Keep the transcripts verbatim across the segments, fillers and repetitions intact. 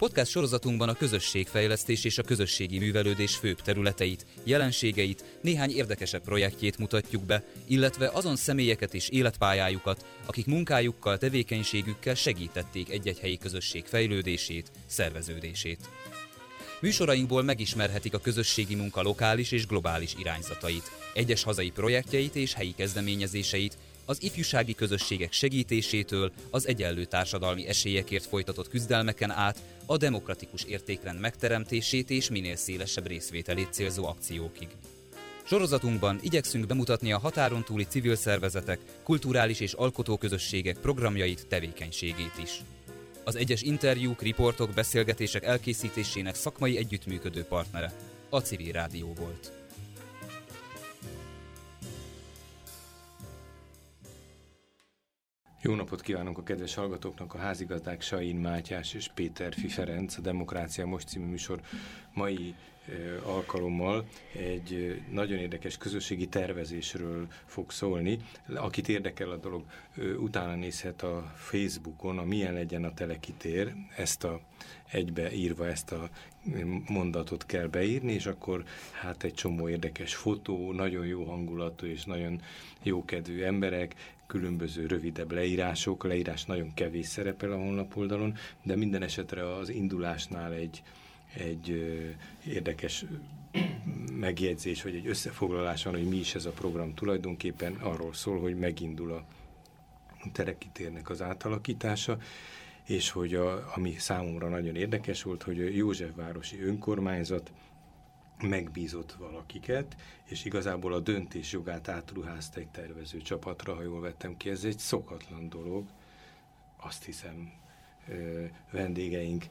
Podcast sorozatunkban a közösségfejlesztés és a közösségi művelődés főbb területeit, jelenségeit, néhány érdekesebb projektjét mutatjuk be, illetve azon személyeket és életpályájukat, akik munkájukkal, tevékenységükkel segítették egy-egy helyi közösség fejlődését, szerveződését. Műsorainkból megismerhetik a közösségi munka lokális és globális irányzatait, egyes hazai projektjeit és helyi kezdeményezéseit, az ifjúsági közösségek segítésétől, az egyenlő társadalmi esélyekért folytatott küzdelmeken át, a demokratikus értékrend megteremtését és minél szélesebb részvételét célzó akciókig. Sorozatunkban igyekszünk bemutatni a határon túli civil szervezetek, kulturális és alkotóközösségek programjait, tevékenységét is. Az egyes interjúk, riportok, beszélgetések elkészítésének szakmai együttműködő partnere a Civil Rádió volt. Jó napot kívánunk a kedves hallgatóknak! A házigazdák Sain Mátyás és Péterfi Ferenc, a Demokrácia Most című műsor mai alkalommal egy nagyon érdekes közösségi tervezésről fog szólni. Akit érdekel a dolog, utána nézhet a Facebookon, a Milyen legyen a Teleki tér, ezt a egybe írva ezt a mondatot kell beírni, és akkor hát egy csomó érdekes fotó, nagyon jó hangulatú és nagyon jókedvű emberek, különböző rövidebb leírások, leírás nagyon kevés szerepel a honlapoldalon, de minden esetre az indulásnál egy egy ö, érdekes megjegyzés, vagy egy összefoglalás van, hogy mi is ez a program tulajdonképpen. Arról szól, hogy megindul a Teleki térnek az átalakítása, és hogy a, ami számomra nagyon érdekes volt, hogy a Józsefvárosi önkormányzat megbízott valakiket, és igazából a döntésjogát átruházta egy tervező csapatra, ha jól vettem ki. Ez egy szokatlan dolog, azt hiszem. Vendégeink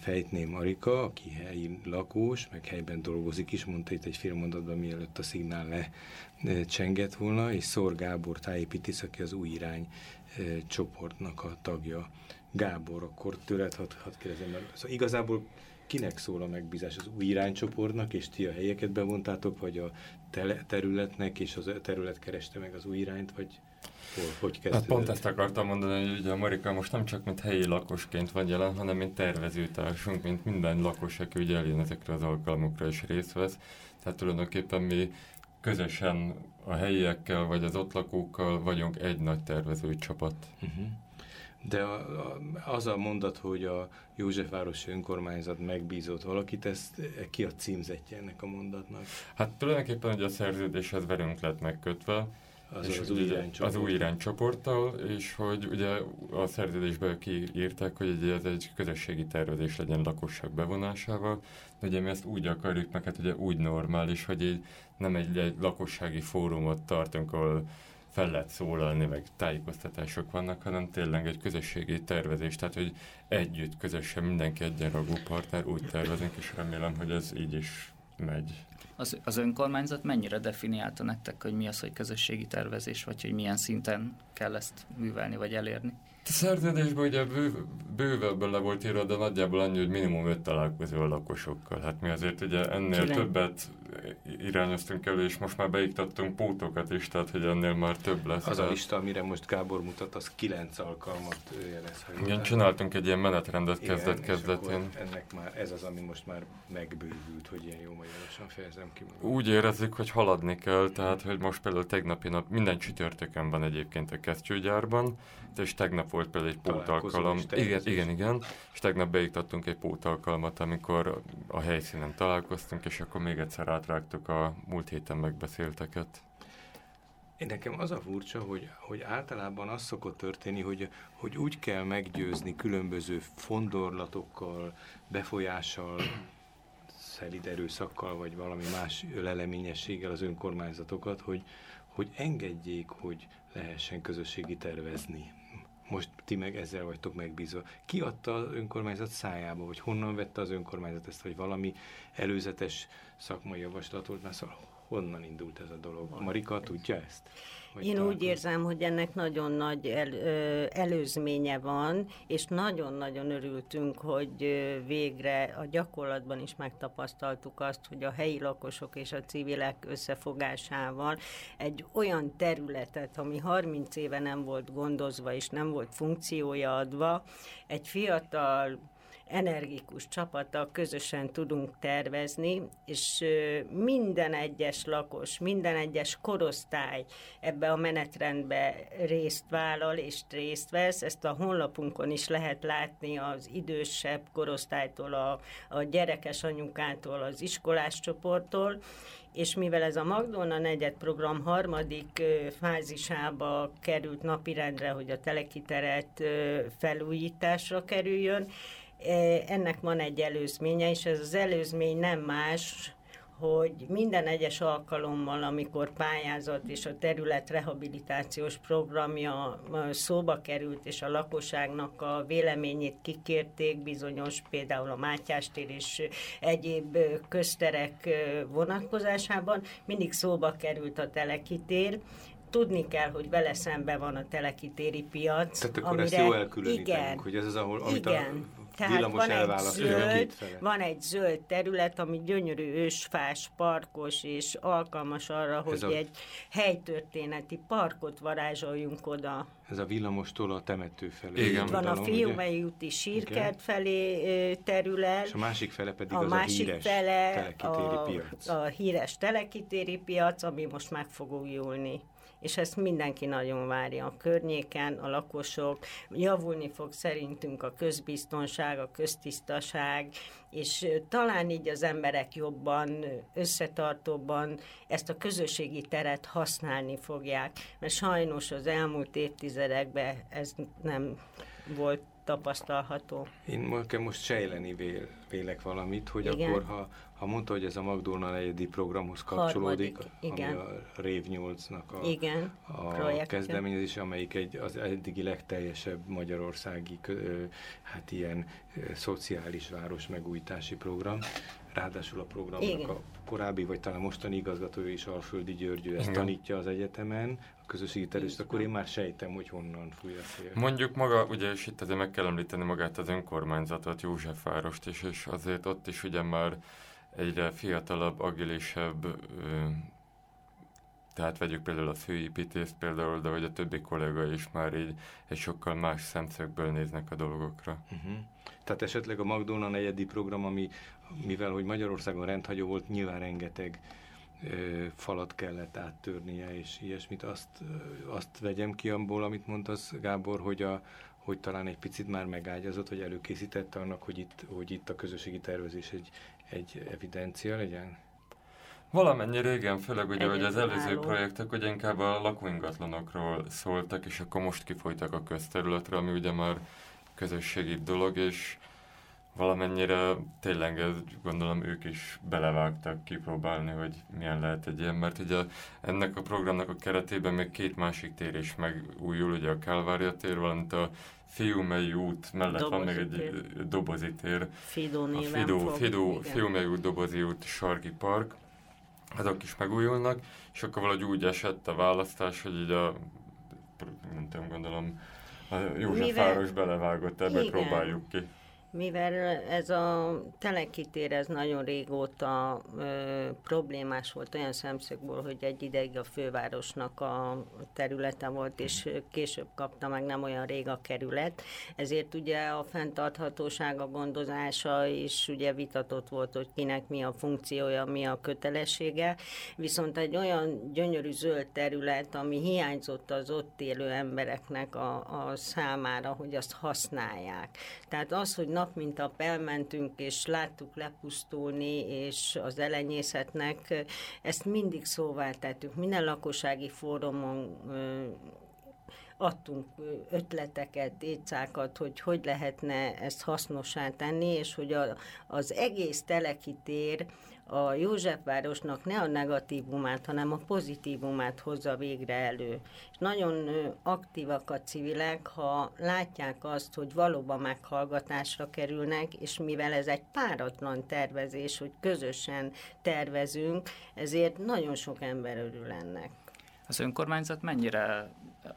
Fejtné Marika, aki helyi lakós, meg helyben dolgozik is, mondta itt egy fél mondatban, mielőtt a szignál lecsengett volna, és Szőr Gábor tájépítész, aki az Új Irány csoportnak a tagja. Gábor, akkor tőled hadd had kérdezem meg. Szóval igazából kinek szól a megbízás? Az Új Irány csoportnak, és ti a helyeket bevontátok, vagy a tele- területnek, és a terület kereste meg az Új Irányt, vagy... Hogy hát pont ezt akartam mondani, hogy ugye a Marika most nem csak mint helyi lakosként van jelen, hanem mint tervezőtársunk, mint minden lakos, aki ugye eljön ezekre az alkalmukra is részt vesz. Tehát tulajdonképpen mi közösen a helyiekkel, vagy az ott lakókkal vagyunk egy nagy tervezői csapat. Uh-huh. De a, a, az a mondat, hogy a Józsefvárosi önkormányzat megbízott valakit, ezt ki a címzetje ennek a mondatnak? Hát tulajdonképpen ugye a szerződéshez velünk lett megkötve, Az, és az, új irány az új irány csoporttal, és hogy ugye a szerződésből kiírták, hogy ugye ez egy közösségi tervezés legyen lakosság bevonásával, de ugye mi ezt úgy akarjuk, meg hát ugye úgy normális, hogy így nem egy, egy lakossági fórumot tartunk, ahol fel lehet szólalni, meg tájékoztatások vannak, hanem tényleg egy közösségi tervezés, tehát hogy együtt, közösen mindenki egyenrangú partner, úgy tervezünk, és remélem, hogy ez így is megy. Az, az önkormányzat mennyire definiálta nektek, hogy mi az, hogy közösségi tervezés, vagy hogy milyen szinten kell ezt művelni, vagy elérni? A szerződésben ugye bő, bővebben le volt írva, de nagyjából annyi, hogy minimum öt találkozó a lakosokkal. Hát mi azért ugye ennél Kilen... többet irányoztunk elő, és most már beiktattunk pótokat is, tehát hogy ennél már több lesz. Az tehát... a lista, amire most Gábor mutat, az kilenc alkalmat jelez. Igen, csináltunk egy ilyen menetrendet kezdet-kezdetén. Ennek már ez az, ami most már megbővült, hogy ilyen jó magyarosan fejezem ki magam. Úgy érezzük, hogy haladni kell, tehát hogy most például tegnapi nap, minden csütörtökön van egyébként a kesztyűgyárban, és tegnap volt például egy pótalkalom, igen, igen, igen, és tegnap beiktattunk egy pótalkalmat, amikor a helyszínen találkoztunk, és akkor még egyszer átrágtuk a múlt héten megbeszélteket. Nekem az a furcsa, hogy, hogy általában az szokott történni, hogy, hogy úgy kell meggyőzni különböző fondorlatokkal, befolyással, szelíd erőszakkal, vagy valami más leleményességgel az önkormányzatokat, hogy, hogy engedjék, hogy lehessen közösségi tervezni. Most ti meg ezzel vagytok megbízva. Ki adta az önkormányzat szájába, vagy honnan vette az önkormányzat ezt, vagy valami előzetes szakmai javaslat volt? Már szóval honnan indult ez a dolog? Marika, tudja ezt? Vagy Én találkoz? Úgy érzem, hogy ennek nagyon nagy el, ö, előzménye van, és nagyon-nagyon örültünk, hogy ö, végre a gyakorlatban is megtapasztaltuk azt, hogy a helyi lakosok és a civilek összefogásával egy olyan területet, ami harminc éve nem volt gondozva és nem volt funkciója adva, egy fiatal energikus csapata közösen tudunk tervezni, és minden egyes lakos, minden egyes korosztály ebbe a menetrendbe részt vállal és részt vesz. Ezt a honlapunkon is lehet látni, az idősebb korosztálytól, a, a gyerekes anyukától, az iskolás csoporttól, és mivel ez a Magdolna negyed program harmadik fázisába került napirendre, hogy a Teleki teret felújításra kerüljön, ennek van egy előzménye, és ez az előzmény nem más, hogy minden egyes alkalommal, amikor pályázat és a terület rehabilitációs programja szóba került, és a lakosságnak a véleményét kikérték, bizonyos például a Mátyás tér és egyéb közterek vonatkozásában, mindig szóba került a Teleki tér. Tudni kell, hogy vele szemben van a Teleki téri piac. Tehát akkor amire, ezt jó elkülönítenünk, hogy ez az, ahol, amit igen, a villamos elválasztja két fele. Van egy zöld terület, ami gyönyörű ősfás, parkos, és alkalmas arra, hogy ez egy a... helytörténeti parkot varázsoljunk oda. Ez a villamostól a temető felé. Igen, van a Fiumei úti sírkert felé terület. És a másik fele pedig a az másik a híres fele Teleki téri piac. A, a híres Teleki téri piac, ami most meg fog újulni. És ezt mindenki nagyon várja a környéken, a lakosok, javulni fog szerintünk a közbiztonság, a köztisztaság, és talán így az emberek jobban, összetartóban ezt a közösségi teret használni fogják, mert sajnos az elmúlt évtizedekben ez nem volt tapasztalható. Én most sejleni vél, vélek valamit, hogy igen. Akkor, ha, ha mondta, hogy ez a Magdolna negyedi programhoz kapcsolódik, harmadik, ami a Rév nyolcnak a, igen, a kezdeményezés, amelyik egy, az eddigi legteljesebb magyarországi hát ilyen szociális város megújítási program. Ráadásul a programnak igen. a korábbi, vagy talán mostani igazgatója is, Alföldi György, ezt igen. tanítja az egyetemen, a közösségi terülést, akkor én már sejtem, hogy honnan fúj a szél. Mondjuk maga, ugye, és itt azért meg kell említeni magát az önkormányzatot, Józsefvárost is, és azért ott is ugye már egyre fiatalabb, agilisebb, tehát vegyük például a főépítést például, de vagy a többi kollega is már így egy sokkal más szemszögből néznek a dolgokra. Uh-huh. Tehát esetleg a Magdolna negyedi program, ami, mivel hogy Magyarországon rendhagyó volt, nyilván rengeteg ö, falat kellett áttörnie, és ilyesmit, azt, ö, azt vegyem ki abból, amit mondasz, Gábor, hogy a hogy talán egy picit már megágyazott, hogy előkészítette annak, hogy itt, hogy itt a közösségi tervezés egy, egy evidencia legyen? Valamennyire igen, főleg ugye, hogy az előző projektek ugye inkább a lakóingatlanokról szóltak, és akkor most kifolytak a közterületre, ami ugye már közösségi dolog, és valamennyire tényleg gondolom ők is belevágtak kipróbálni, hogy milyen lehet egy ilyen, mert ugye ennek a programnak a keretében még két másik tér is megújul, ugye a Kálvária tér, valamint a Fiumei út mellett dobozi van még egy tér. Dobozi tér, Fidó a Fidó, Fidó, Fiumei út, Dobozi út, Sarki Park, azok is megújulnak, és akkor valahogy úgy esett a választás, hogy így a, nem tudom, gondolom, a Józsefváros belevágott, ebbe próbáljuk ki. Mivel ez a Teleki tér, ez nagyon régóta ö, problémás volt olyan szemszögből, hogy egy ideig a fővárosnak a területe volt, és később kapta meg, nem olyan rég a kerület. Ezért ugye a fenntarthatóság, a gondozása is ugye vitatott volt, hogy kinek mi a funkciója, mi a kötelessége. Viszont egy olyan gyönyörű zöld terület, ami hiányzott az ott élő embereknek a, a számára, hogy azt használják. Tehát az, hogy nap mint nap elmentünk, és láttuk lepusztulni, és az elenyészetnek, ezt mindig szóvá tettük. Minden lakossági fórumon adtunk ötleteket, écákat, hogy hogy lehetne ezt hasznossá tenni, és hogy a, az egész Teleki tér a Józsefvárosnak ne a negatívumát, hanem a pozitívumát hozza végre elő. És nagyon aktívak a civilek, ha látják azt, hogy valóban meghallgatásra kerülnek, és mivel ez egy páratlan tervezés, hogy közösen tervezünk, ezért nagyon sok ember örül ennek. Az önkormányzat mennyire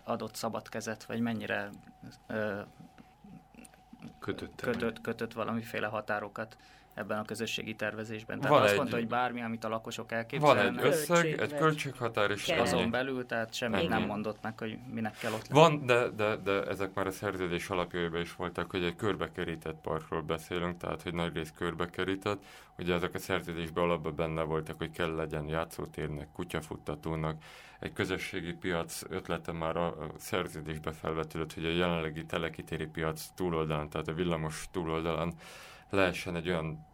adott szabad kezet, vagy mennyire ö, kötött, kötött, kötött valamiféle határokat ebben a közösségi tervezésben. Tehát van azt mondta, egy, hogy bármi, amit a lakosok elképzelnek. Van egy összeg, egy költséghatár is. Azon belül, tehát semmit ennyi. Nem mondott meg, hogy minek kell ott lenni. Van, de, de, de ezek már a szerződés alapjaiban is voltak, hogy egy körbekerített parkról beszélünk, tehát hogy nagy rész körbekerített. Ugye ezek a szerződésben alapban benne voltak, hogy kell legyen játszótérnek, kutyafuttatónak. Egy közösségi piac ötlete már a szerződésbe felvetődött, hogy a jelenlegi Teleki téri piac túloldalán, tehát a villamos túloldalán lehessen egy olyan,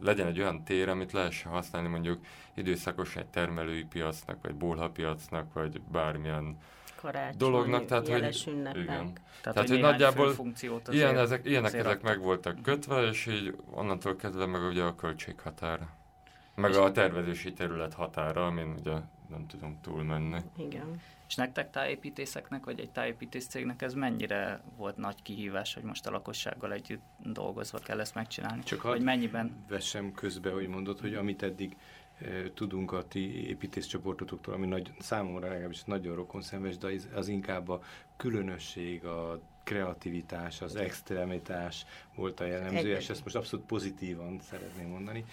legyen egy olyan tér, amit lehessen használni mondjuk időszakosan egy termelői piacnak, vagy bolhapiacnak, vagy bármilyen karácsony, dolognak. Tehát, hogy, igen. Tehát, hogy, hogy nagyjából ilyen, ezek, ilyenek ezek meg voltak kötve, és így onnantól kezdve meg ugye a költséghatár, meg és a tervezési terület határa, amin ugye nem tudom túlmenni. Igen. És nektek tájépítészeknek, vagy egy tájépítész cégnek ez mennyire volt nagy kihívás, hogy most a lakossággal együtt dolgozva kell ezt megcsinálni? Csak hogy mennyiben? Vessem közbe, hogy mondod, hogy amit eddig e, tudunk a ti építészcsoportotoktól, ami nagy, számomra legalábbis nagyon rokonszenves, de az inkább a különösség, a kreativitás, az extremitás volt a jellemző, és ezt most abszolút pozitívan szeretném mondani.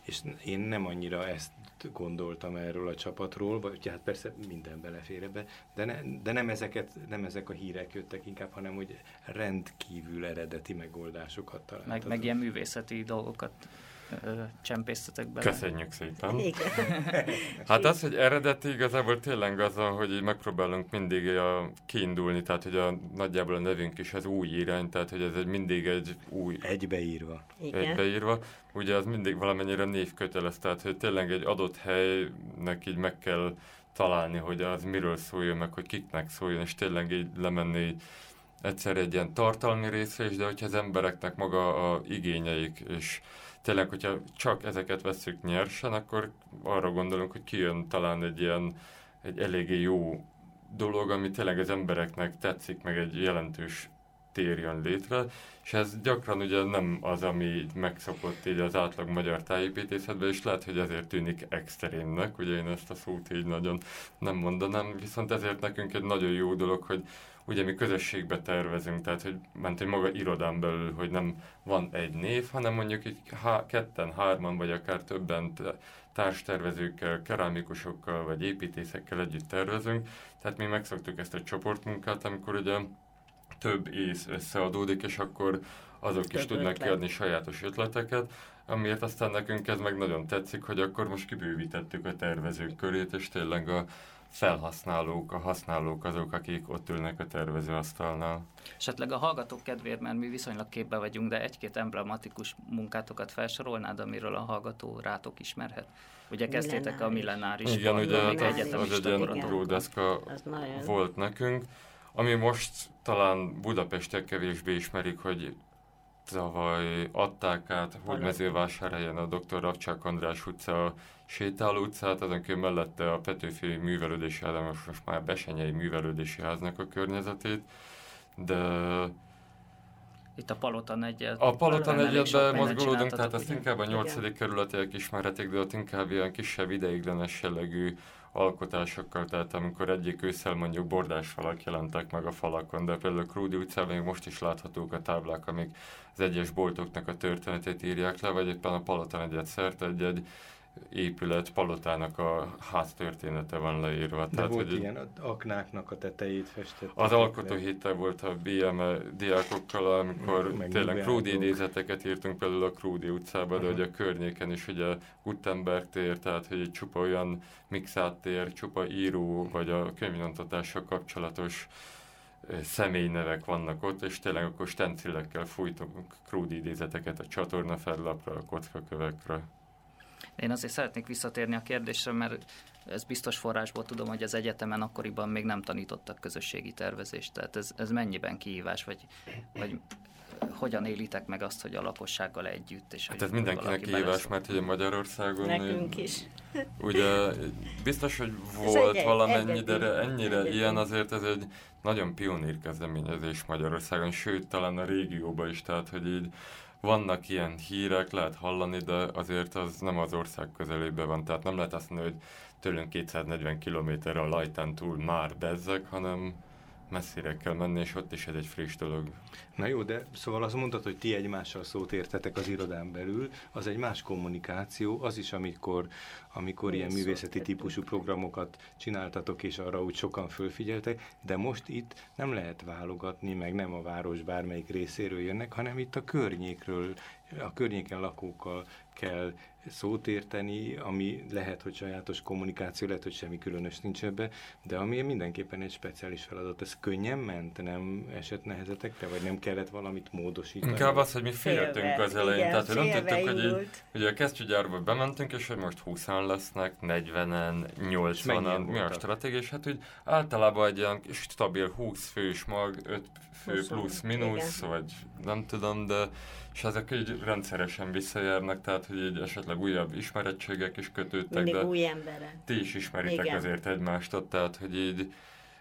És én nem annyira ezt gondoltam erről a csapatról, vagy hát persze minden belefér ebbe, de, ne, de nem, ezeket, nem ezek a hírek jöttek inkább, hanem hogy rendkívül eredeti megoldásokat találtatok. Meg, meg ilyen művészeti dolgokat ö, csempésztetek bele. Köszönjük szépen! Igen. Hát az, hogy eredeti, igazából tényleg az, hogy megpróbálunk mindig a, kiindulni, tehát hogy a, nagyjából a nevünk is az új irány, tehát hogy ez egy, mindig egy új... Egybeírva. Igen. Egybeírva. Ugye az mindig valamennyire névkötelez, tehát hogy tényleg egy adott helynek így meg kell találni, hogy az miről szóljon, meg hogy kiknek szóljon, és tényleg így lemenni egyszer egy ilyen tartalmi részre is, de hogyha az embereknek maga a igényeik, és tényleg, hogyha csak ezeket vesszük nyersen, akkor arra gondolunk, hogy kijön talán egy ilyen, egy eléggé jó dolog, ami tényleg az embereknek tetszik, meg egy jelentős tér jön létre, és ez gyakran ugye nem az, ami megszokott így az átlag magyar tájépítészetben, és lehet, hogy ezért tűnik extrémnek, ugye én ezt a szót így nagyon nem mondanám, viszont ezért nekünk egy nagyon jó dolog, hogy ugye mi közösségbe tervezünk, tehát hogy ment egy maga irodán belül, hogy nem van egy név, hanem mondjuk így há- ketten, hárman, vagy akár többen társtervezőkkel, kerámikusokkal, vagy építészekkel együtt tervezünk, tehát mi megszoktuk ezt a csoportmunkát, amikor ugye több ész összeadódik, és akkor azok több is tudnak ötlet. Kiadni sajátos ötleteket, amiért aztán nekünk ez meg nagyon tetszik, hogy akkor most kibővítettük a tervezők körét, és tényleg a felhasználók, a használók azok, akik ott ülnek a tervezőasztalnál. Esetleg a hallgatók kedvéért, mert mi viszonylag képbe vagyunk, de egy-két emblematikus munkátokat felsorolnád, amiről a hallgató rátok ismerhet? Ugye kezdtétek a Millenáris. Igen, ugye az, az egy ilyen pródeszka volt nekünk, ami most talán Budapestek kevésbé ismerik, hogy tavaly adták át Hódmezővásárhelyen a doktor Avcsák András utca sétáló utcát, azonként mellette a Petőfi művelődési ház, most már Besenyei művelődési háznak a környezetét, de... Itt a Palota negyed. A Palota negyedben mozgolódunk, tehát azt inkább a nyolcadik kerületiek ismerhetik, de ott inkább ilyen kisebb ideiglenes jellegű alkotásokkal, tehát amikor egyik ősszel mondjuk bordásfalak jelentek meg a falakon, de például a Krúdy utcában még most is láthatók a táblák, amik az egyes boltoknak a történetét írják le, vagy éppen a Palota negyed szerte egy-egy épület palotának a ház története van leírva. De tehát, volt hogy ilyen aknáknak a tetejét festettek. Az alkotó héttel volt a bé em e diákokkal, amikor meg tényleg Krúdy idézeteket írtunk például a Krúdy utcába, uh-huh. de hogy a környéken is ugye Gutenberg tér, tehát hogy egy csupa olyan mixát tér, csupa író, vagy a könyvnyomtatással kapcsolatos személynevek vannak ott, és tényleg akkor stencillekkel fújtunk Krúdy idézeteket a csatorna fellapra, a kockakövekre. Én azért szeretnék visszatérni a kérdésre, mert ez biztos forrásból tudom, hogy az egyetemen akkoriban még nem tanítottak közösségi tervezést. Tehát ez, ez mennyiben kihívás, vagy, vagy hogyan élitek meg azt, hogy a lakossággal együtt? És hát ez mindenkinek kihívás, mert ugye Magyarországon... Nekünk is. Ugye biztos, hogy volt valamennyi, de ennyire ilyen azért ez egy nagyon pionír kezdeményezés Magyarországon, sőt talán a régióban is, tehát hogy így vannak ilyen hírek, lehet hallani, de azért az nem az ország közelében van, tehát nem lehet azt mondani, hogy tőlünk kétszáznegyven kilométerre a Lajtán túl már bezzeg, hanem messzire kell menni, és ott is ez egy friss dolog. Na jó, de szóval azt mondtad, hogy ti egymással szót értetek az irodán belül, az egy más kommunikáció, az is, amikor, amikor ilyen művészeti típusú programokat csináltatok, és arra úgy sokan fölfigyeltek, de most itt nem lehet válogatni, meg nem a város bármelyik részéről jönnek, hanem itt a környékről, a környéken lakókkal kell szót érteni, ami lehet, hogy sajátos kommunikáció, lehet, hogy semmi különös nincs ebbe, de ami mindenképpen egy speciális feladat. Ez könnyen ment? Nem esett nehezetekre? Vagy nem kellett valamit módosítani? Inkább az, hogy mi féltünk az elején. Igen, tehát, hogy nem tudtuk, hogy így, ugye a kesztyűgyárba bementünk, és hogy most húszan lesznek, negyvenen, nyolcvanan. Mi a stratégia? És hát úgy általában egy ilyen stabil húsz fős mag, öt fő plusz-minusz, vagy nem tudom, de és ezek így rendszeresen visszajárnak, tehát hogy így esetleg újabb ismerettségek is kötődtek, mindig de új embere. Ti is ismeritek igen. azért egymást, tehát hogy így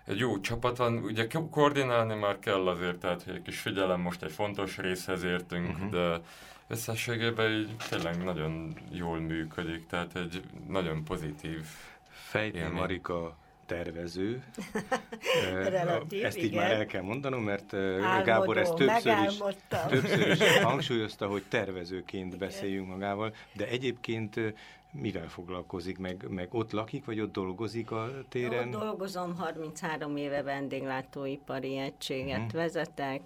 egy jó csapat van, ugye koordinálni már kell azért, tehát hogy egy kis figyelem, most egy fontos részhez értünk, uh-huh. de összességében így tényleg nagyon jól működik, tehát egy nagyon pozitív Fejtné Marika tervező. Relatív, ezt így igen. már el kell mondanom, mert álmodó, Gábor ezt többször is, többször is hangsúlyozta, hogy tervezőként igen. beszéljünk magával, de egyébként mivel foglalkozik? Meg, meg ott lakik, vagy ott dolgozik a téren? Ott dolgozom, harminchárom éve vendéglátóipari egységet uh-huh. vezetek,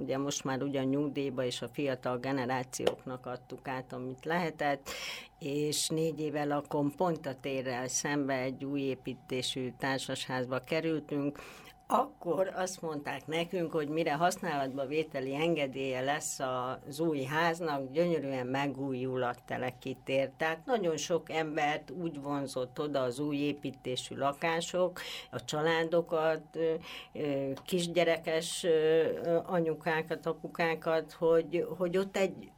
ugye most már ugyan nyugdíjba és a fiatal generációknak adtuk át, amit lehetett, és négy éve lakom pont a térrel szembe, egy új építésű társasházba kerültünk. Akkor azt mondták nekünk, hogy mire használatba vételi engedélye lesz az új háznak, gyönyörűen megújul a Teleki tér. Tehát nagyon sok embert úgy vonzott oda az új építésű lakások, a családokat, kisgyerekes anyukákat, apukákat, hogy, hogy ott egy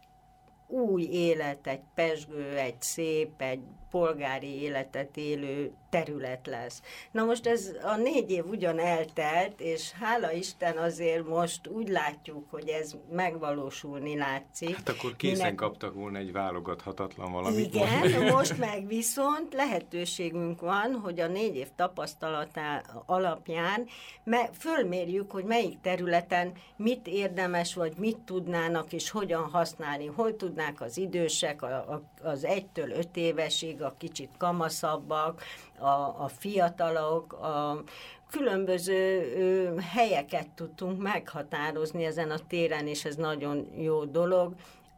új élet, egy pezsgő, egy szép, egy polgári életet élő terület lesz. Na most ez a négy év ugyan eltelt, és hála Isten azért most úgy látjuk, hogy ez megvalósulni látszik. Hát akkor készen Minek... kaptak volna egy válogathatatlan valamit. Igen, mondani. Most meg viszont lehetőségünk van, hogy a négy év tapasztalatá alapján me- fölmérjük, hogy melyik területen mit érdemes, vagy mit tudnának, és hogyan használni, hol tudnák az idősek, a, a, az egytől öt évesig, a kicsit kamaszabbak, a, a fiatalok, a különböző ö, helyeket tudtunk meghatározni ezen a téren, és ez nagyon jó dolog.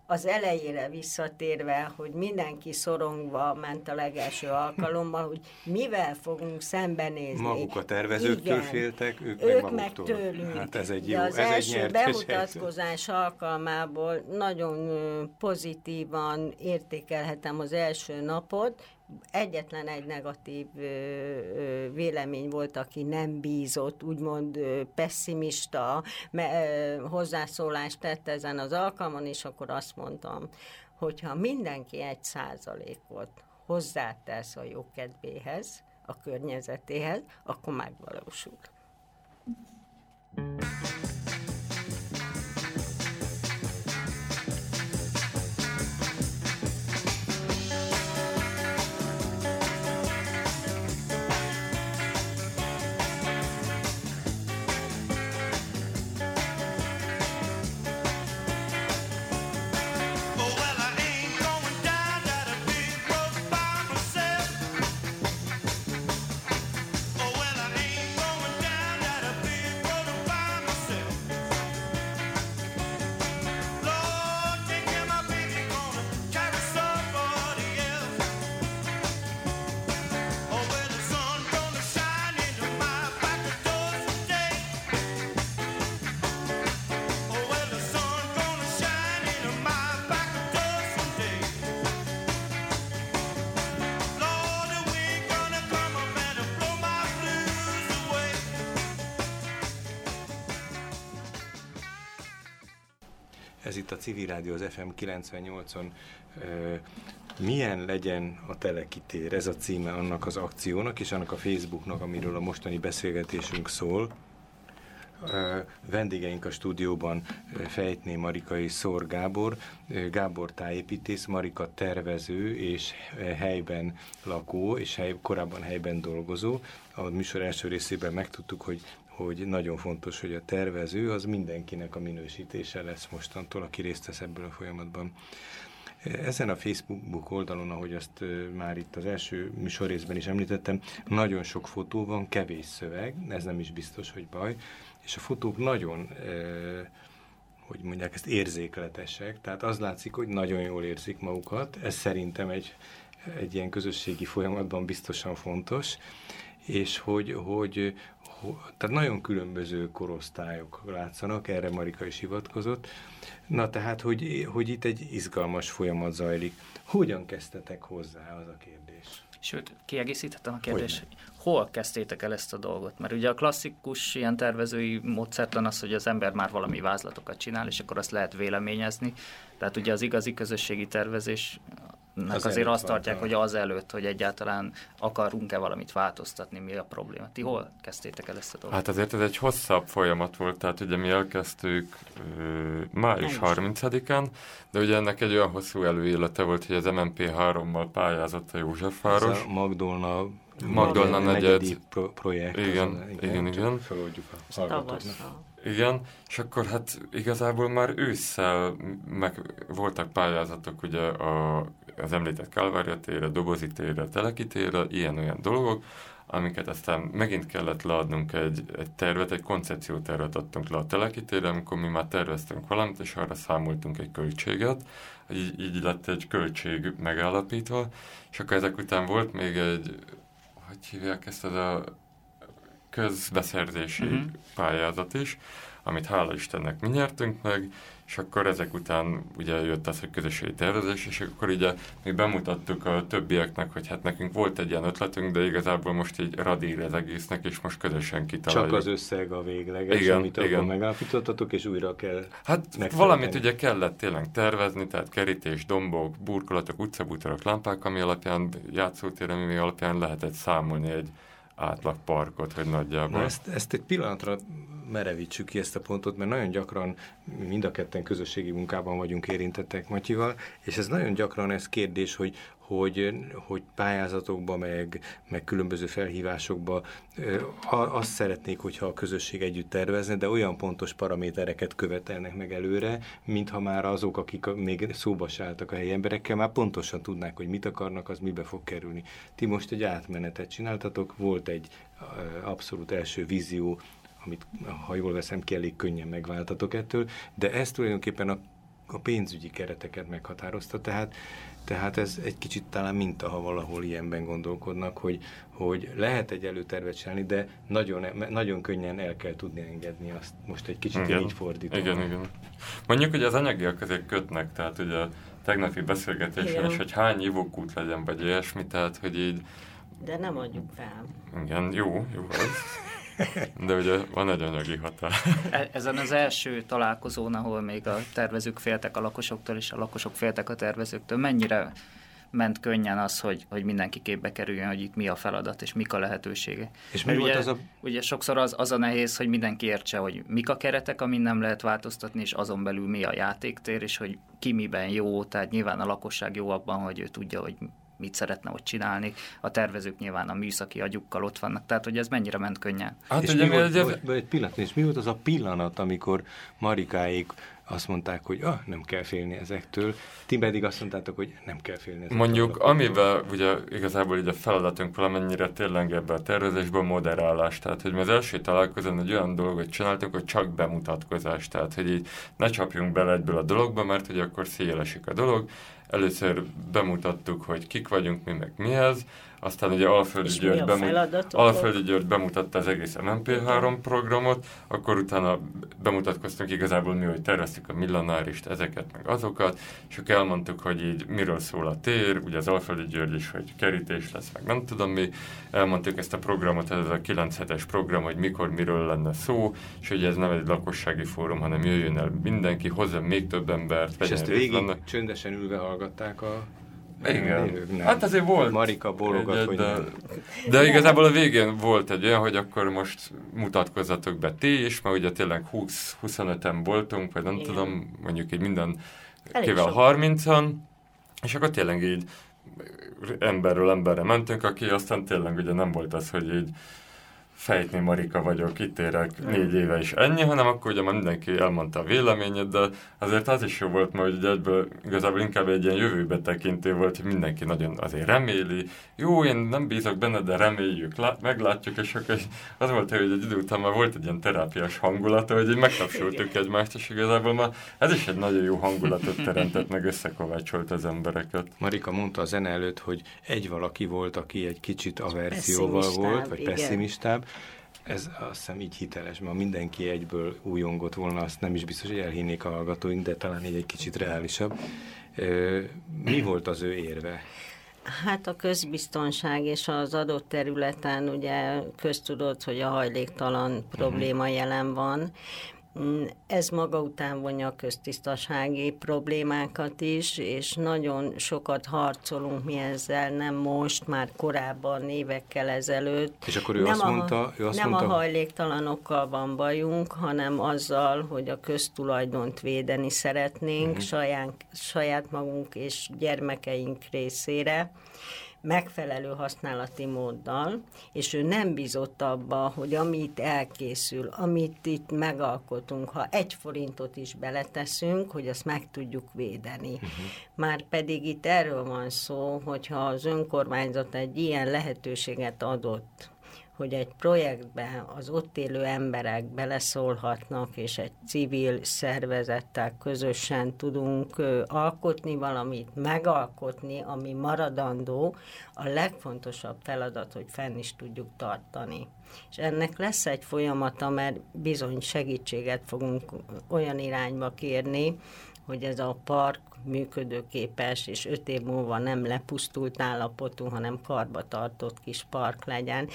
Az elejére visszatérve, hogy mindenki szorongva ment a legelső alkalommal, hogy mivel fogunk szembenézni. Maguk a tervezőktől féltek, ők, ők meg, meg tőlünk. Hát ez egy jó, de az ez első egy bemutatkozás helyzet. Alkalmából nagyon pozitívan értékelhetem az első napot. Egyetlen egy negatív ö, ö, vélemény volt, aki nem bízott, úgymond ö, pessimista me, ö, hozzászólást tett ezen az alkalmon, és akkor azt mondtam, hogyha mindenki egy százalékot hozzátesz a jókedvéhez, a környezetéhez, akkor megvalósul. Ez itt a Civil Rádió, az ef em kilencvennyolcon. Uh, milyen legyen a Teleki tér? Ez a címe annak az akciónak és annak a Facebooknak, amiről a mostani beszélgetésünk szól. Uh, vendégeink a stúdióban uh, Fejtné Marika és Szőr Gábor. Uh, Gábor tájépítész, Marika tervező és uh, helyben lakó, és hely, korábban helyben dolgozó. A műsor első részében megtudtuk, hogy hogy nagyon fontos, hogy a tervező az mindenkinek a minősítése lesz mostantól, aki részt vesz ebből a folyamatban. Ezen a Facebook oldalon, ahogy azt már itt az első műsorrészben is említettem, nagyon sok fotó van, kevés szöveg, ez nem is biztos, hogy baj, és a fotók nagyon, hogy mondják, ezt érzékletesek, tehát az látszik, hogy nagyon jól érzik magukat, ez szerintem egy, egy ilyen közösségi folyamatban biztosan fontos, és hogy, hogy tehát nagyon különböző korosztályok látszanak, erre Marika is hivatkozott. Na tehát, hogy, hogy itt egy izgalmas folyamat zajlik. Hogyan kezdtetek hozzá, az a kérdés? Sőt, kiegészíthetem a kérdést, hol kezdtétek el ezt a dolgot? Mert ugye a klasszikus ilyen tervezői módszertan az, hogy az ember már valami vázlatokat csinál, és akkor azt lehet véleményezni. Tehát ugye az igazi közösségi tervezés... Az azért azt tartják, van, hogy az előtt, hogy egyáltalán akarunk-e valamit változtatni, mi a probléma. Ti hol kezdtétek el ezt a dolgot? Hát azért ez egy hosszabb folyamat volt, tehát ugye mi elkezdtük május harmincadikán, de ugye ennek egy olyan hosszú előélete volt, hogy az em en pé hárommal pályázott a Józsefváros. Ez a Magdolna, Magdolna negyed projekt. Igen, igen, igen. Feloldjuk a hallgatóknak. Igen, és akkor hát igazából már ősszel meg voltak pályázatok ugye a, az említett Kálvária térre, Dobozi térre, Teleki térre, ilyen-olyan dolgok, amiket aztán megint kellett leadnunk egy, egy tervet, egy koncepciótervet adtunk le a Teleki térre, amikor mi már terveztünk valamit, és arra számoltunk egy költséget, így, így lett egy költség megállapítva, és akkor ezek után volt még egy, hogy hívják ezt az a közbeszerzési uh-huh. pályázat is, amit hála Istennek mi nyertünk meg, és akkor ezek után ugye jött az, hogy közösségi tervezés, és akkor ugye mi bemutattuk a többieknek, hogy hát nekünk volt egy ilyen ötletünk, de igazából most így radír az egésznek, és most közösen kitaláljuk. Csak az összeg a végleges, igen, amit igen. akkor megállapítottatok, és újra kell. Hát valamit ugye kellett tényleg tervezni, tehát kerítés, dombok, burkolatok, utcabútorok, lámpák, ami alapján, játszótéren, ami alapján lehetett számolni egy átlagparkot, hogy nagyjából. Na ezt, ezt egy pillanatra merevítsük ki ezt a pontot, mert nagyon gyakran mind a ketten közösségi munkában vagyunk érintettek Matyival, és ez nagyon gyakran ez kérdés, hogy, hogy, hogy pályázatokba, meg, meg különböző felhívásokba azt szeretnék, hogyha a közösség együtt tervezne, de olyan pontos paramétereket követelnek meg előre, mintha már azok, akik még szóba se álltak a helyi emberekkel, már pontosan tudnák, hogy mit akarnak, az mibe fog kerülni. Ti most egy átmenetet csináltatok, volt egy abszolút első vízió, amit, ha jól veszem ki, elég könnyen megváltatok ettől, de ez tulajdonképpen a, a pénzügyi kereteket meghatározta, tehát, tehát ez egy kicsit talán minta, ha valahol ilyenben gondolkodnak, hogy, hogy lehet egy előtervet csinálni, de nagyon, nagyon könnyen el kell tudni engedni azt. Most egy kicsit igen. így fordítom. Igen, igen. Mondjuk, hogy az anyagiak azért kötnek, tehát ugye a tegnapi beszélgetésen is, hogy hány ivókút legyen, vagy ilyesmi, tehát, hogy így... De nem adjuk fel. Igen, jó, jó az. De ugye van egy anyagi határ. Ezen az első találkozón, ahol még a tervezők féltek a lakosoktól, és a lakosok féltek a tervezőktől, mennyire ment könnyen az, hogy, hogy mindenki képbe kerüljön, hogy itt mi a feladat, és mik a lehetősége. És mi ugye, volt az a... ugye sokszor az, az a nehéz, hogy mindenki értse, hogy mik a keretek, amin nem lehet változtatni, és azon belül mi a játéktér, és hogy ki miben jó, tehát nyilván a lakosság jó abban, hogy ő tudja, hogy mit szeretne ott csinálni, a tervezők nyilván a műszaki agyukkal ott vannak, tehát hogy ez mennyire ment könnyen. Hát, és, mi volt, az... egy pillanat, és mi volt az a pillanat, amikor Marikáék azt mondták, hogy ah, nem kell félni ezektől, ti pedig azt mondtátok, hogy nem kell félni ezektől. Mondjuk, amiben ugye igazából így a feladatunk valamennyire tényleg ebben a tervezésben moderálás, tehát hogy mi az első találkozón egy olyan dolgot csináltunk, hogy csak bemutatkozás, tehát hogy így ne csapjunk bele egyből a dologba, mert hogy akkor szélesik a dolog. Először bemutattuk, hogy kik vagyunk, mi meg mihez, aztán ugye Alföldi György, bemut- Alföldi György bemutatta az egész em en pé három programot, akkor utána bemutatkoztunk igazából mi, hogy terveztük a Millenárist, ezeket meg azokat, és akkor elmondtuk, hogy így miről szól a tér, ugye az Alföldi György is, hogy kerítés lesz, meg nem tudom mi, elmondtuk ezt a programot, ez a kilenc hetes program, hogy mikor, miről lenne szó, és hogy ez nem egy lakossági fórum, hanem jöjjön el mindenki, hozzá még több embert. És ezt végig csöndesen ülve hallgatták a... Igen. Hát azért volt. Marika bólogat, egy, hogy de, de igazából a végén volt egy olyan, hogy akkor most mutatkozzatok be ti is, mert ugye tényleg húsz-huszonöten voltunk, vagy nem igen. tudom, mondjuk így minden kivel harmincan, és akkor tényleg így emberről emberre mentünk, aki aztán tényleg ugye nem volt az, hogy így Fejtné Marika vagyok, itt érek négy éve is ennyi, hanem akkor ugye már mindenki elmondta a véleményét, de azért az is jó volt, mert ugye egyből igazából inkább egy ilyen jövőbe tekintő volt, hogy mindenki nagyon azért reméli, jó, én nem bízok benne, de reméljük, lát, meglátjuk, és akkor az volt, hogy egy idő után már volt egy ilyen terápiás hangulata, hogy így megtapsoltuk egymást, és igazából már ez is egy nagyon jó hangulatot teremtett, meg összekovácsolt az embereket. Marika mondta a zene előtt, hogy egy valaki volt, aki egy kicsit aversióval volt, vagy pesszimistább. Ez azt hiszem így hiteles, mert mindenki egyből újongott volna, azt nem is biztos, hogy elhinnék a hallgatóink, de talán így egy kicsit reálisabb. Mi volt az ő érve? Hát a közbiztonság és az adott területen ugye köztudott, hogy a hajléktalan probléma jelen van. Ez maga után vonja a köztisztasági problémákat is, és nagyon sokat harcolunk mi ezzel, nem most, már korábban, évekkel ezelőtt. És akkor ő nem azt mondta... A, ő azt nem mondta, a hajléktalanokkal van bajunk, hanem azzal, hogy a köztulajdont védeni szeretnénk uh-huh. saján, saját magunk és gyermekeink részére, megfelelő használati móddal, és ő nem bízott abba, hogy amit elkészül, amit itt megalkotunk, ha egy forintot is beleteszünk, hogy azt meg tudjuk védeni. Uh-huh. Márpedig itt erről van szó, hogyha az önkormányzat egy ilyen lehetőséget adott, hogy egy projektben az ott élő emberek beleszólhatnak, és egy civil szervezettel közösen tudunk alkotni valamit, megalkotni, ami maradandó, a legfontosabb feladat, hogy fenn is tudjuk tartani. És ennek lesz egy folyamata, mert bizony segítséget fogunk olyan irányba kérni, hogy ez a park működőképes, és öt év múlva nem lepusztult állapotú, hanem karbantartott kis park legyen.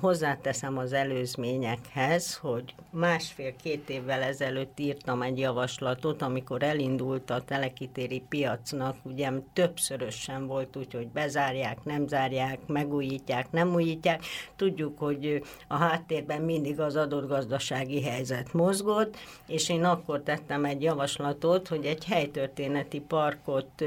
Hozzáteszem az előzményekhez, hogy másfél-két évvel ezelőtt írtam egy javaslatot, amikor elindult a Teleki téri piacnak, ugye többszörösen volt úgy, hogy bezárják, nem zárják, megújítják, nem újítják. Tudjuk, hogy a háttérben mindig az adott gazdasági helyzet mozgott, és én akkor tettem egy javaslatot, hogy egy helytörténeti parkot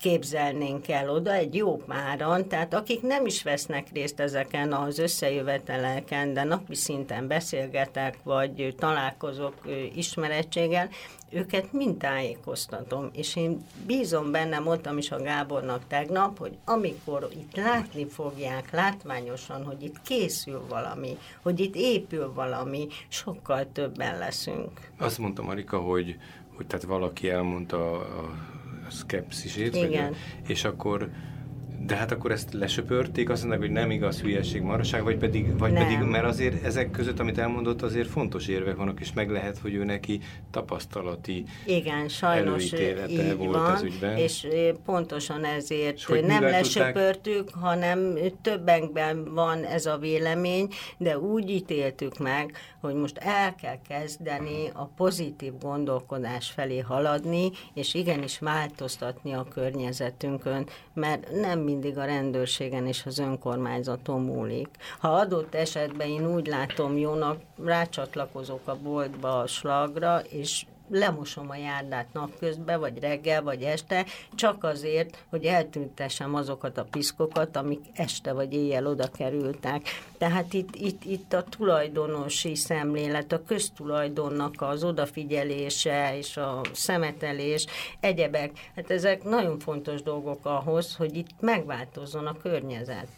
képzelnénk el oda, egy jó páran, tehát akik nem is vesznek részt ezeken az összejöveteleken, de napi szinten beszélgetek, vagy találkozok ismeretséggel, őket mind tájékoztatom, és én bízom benne, mondtam is a Gábornak tegnap, hogy amikor itt látni fogják látványosan, hogy itt készül valami, hogy itt épül valami, sokkal többen leszünk. Azt mondta Marika, hogy, hogy tehát valaki elmondta a, a szkepszisét, igen. Vagy, és akkor de hát akkor ezt lesöpörték, azt mondták, hogy nem igaz, hülyeség, marhaság, vagy pedig, vagy pedig, mert azért ezek között, amit elmondott, azért fontos érvek vannak, és meg lehet, hogy ő neki tapasztalati igen, sajnos előítélete volt van, ez ügyben. És pontosan ezért nem lesöpörtük, tudták? Hanem többenkben van ez a vélemény, de úgy ítéltük meg, hogy most el kell kezdeni a pozitív gondolkodás felé haladni, és igenis változtatni a környezetünkön, mert nem mindig a rendőrségen és az önkormányzaton múlik. Ha adott esetben én úgy látom jónak, rácsatlakozok a boltba a slagra, és lemosom a járdát napközben, vagy reggel, vagy este, csak azért, hogy eltüntessem azokat a piszkokat, amik este vagy éjjel oda kerültek. Tehát itt, itt, itt a tulajdonosi szemlélet, a köztulajdonnak az odafigyelése és a szemetelés, egyebek, hát ezek nagyon fontos dolgok ahhoz, hogy itt megváltozzon a környezet.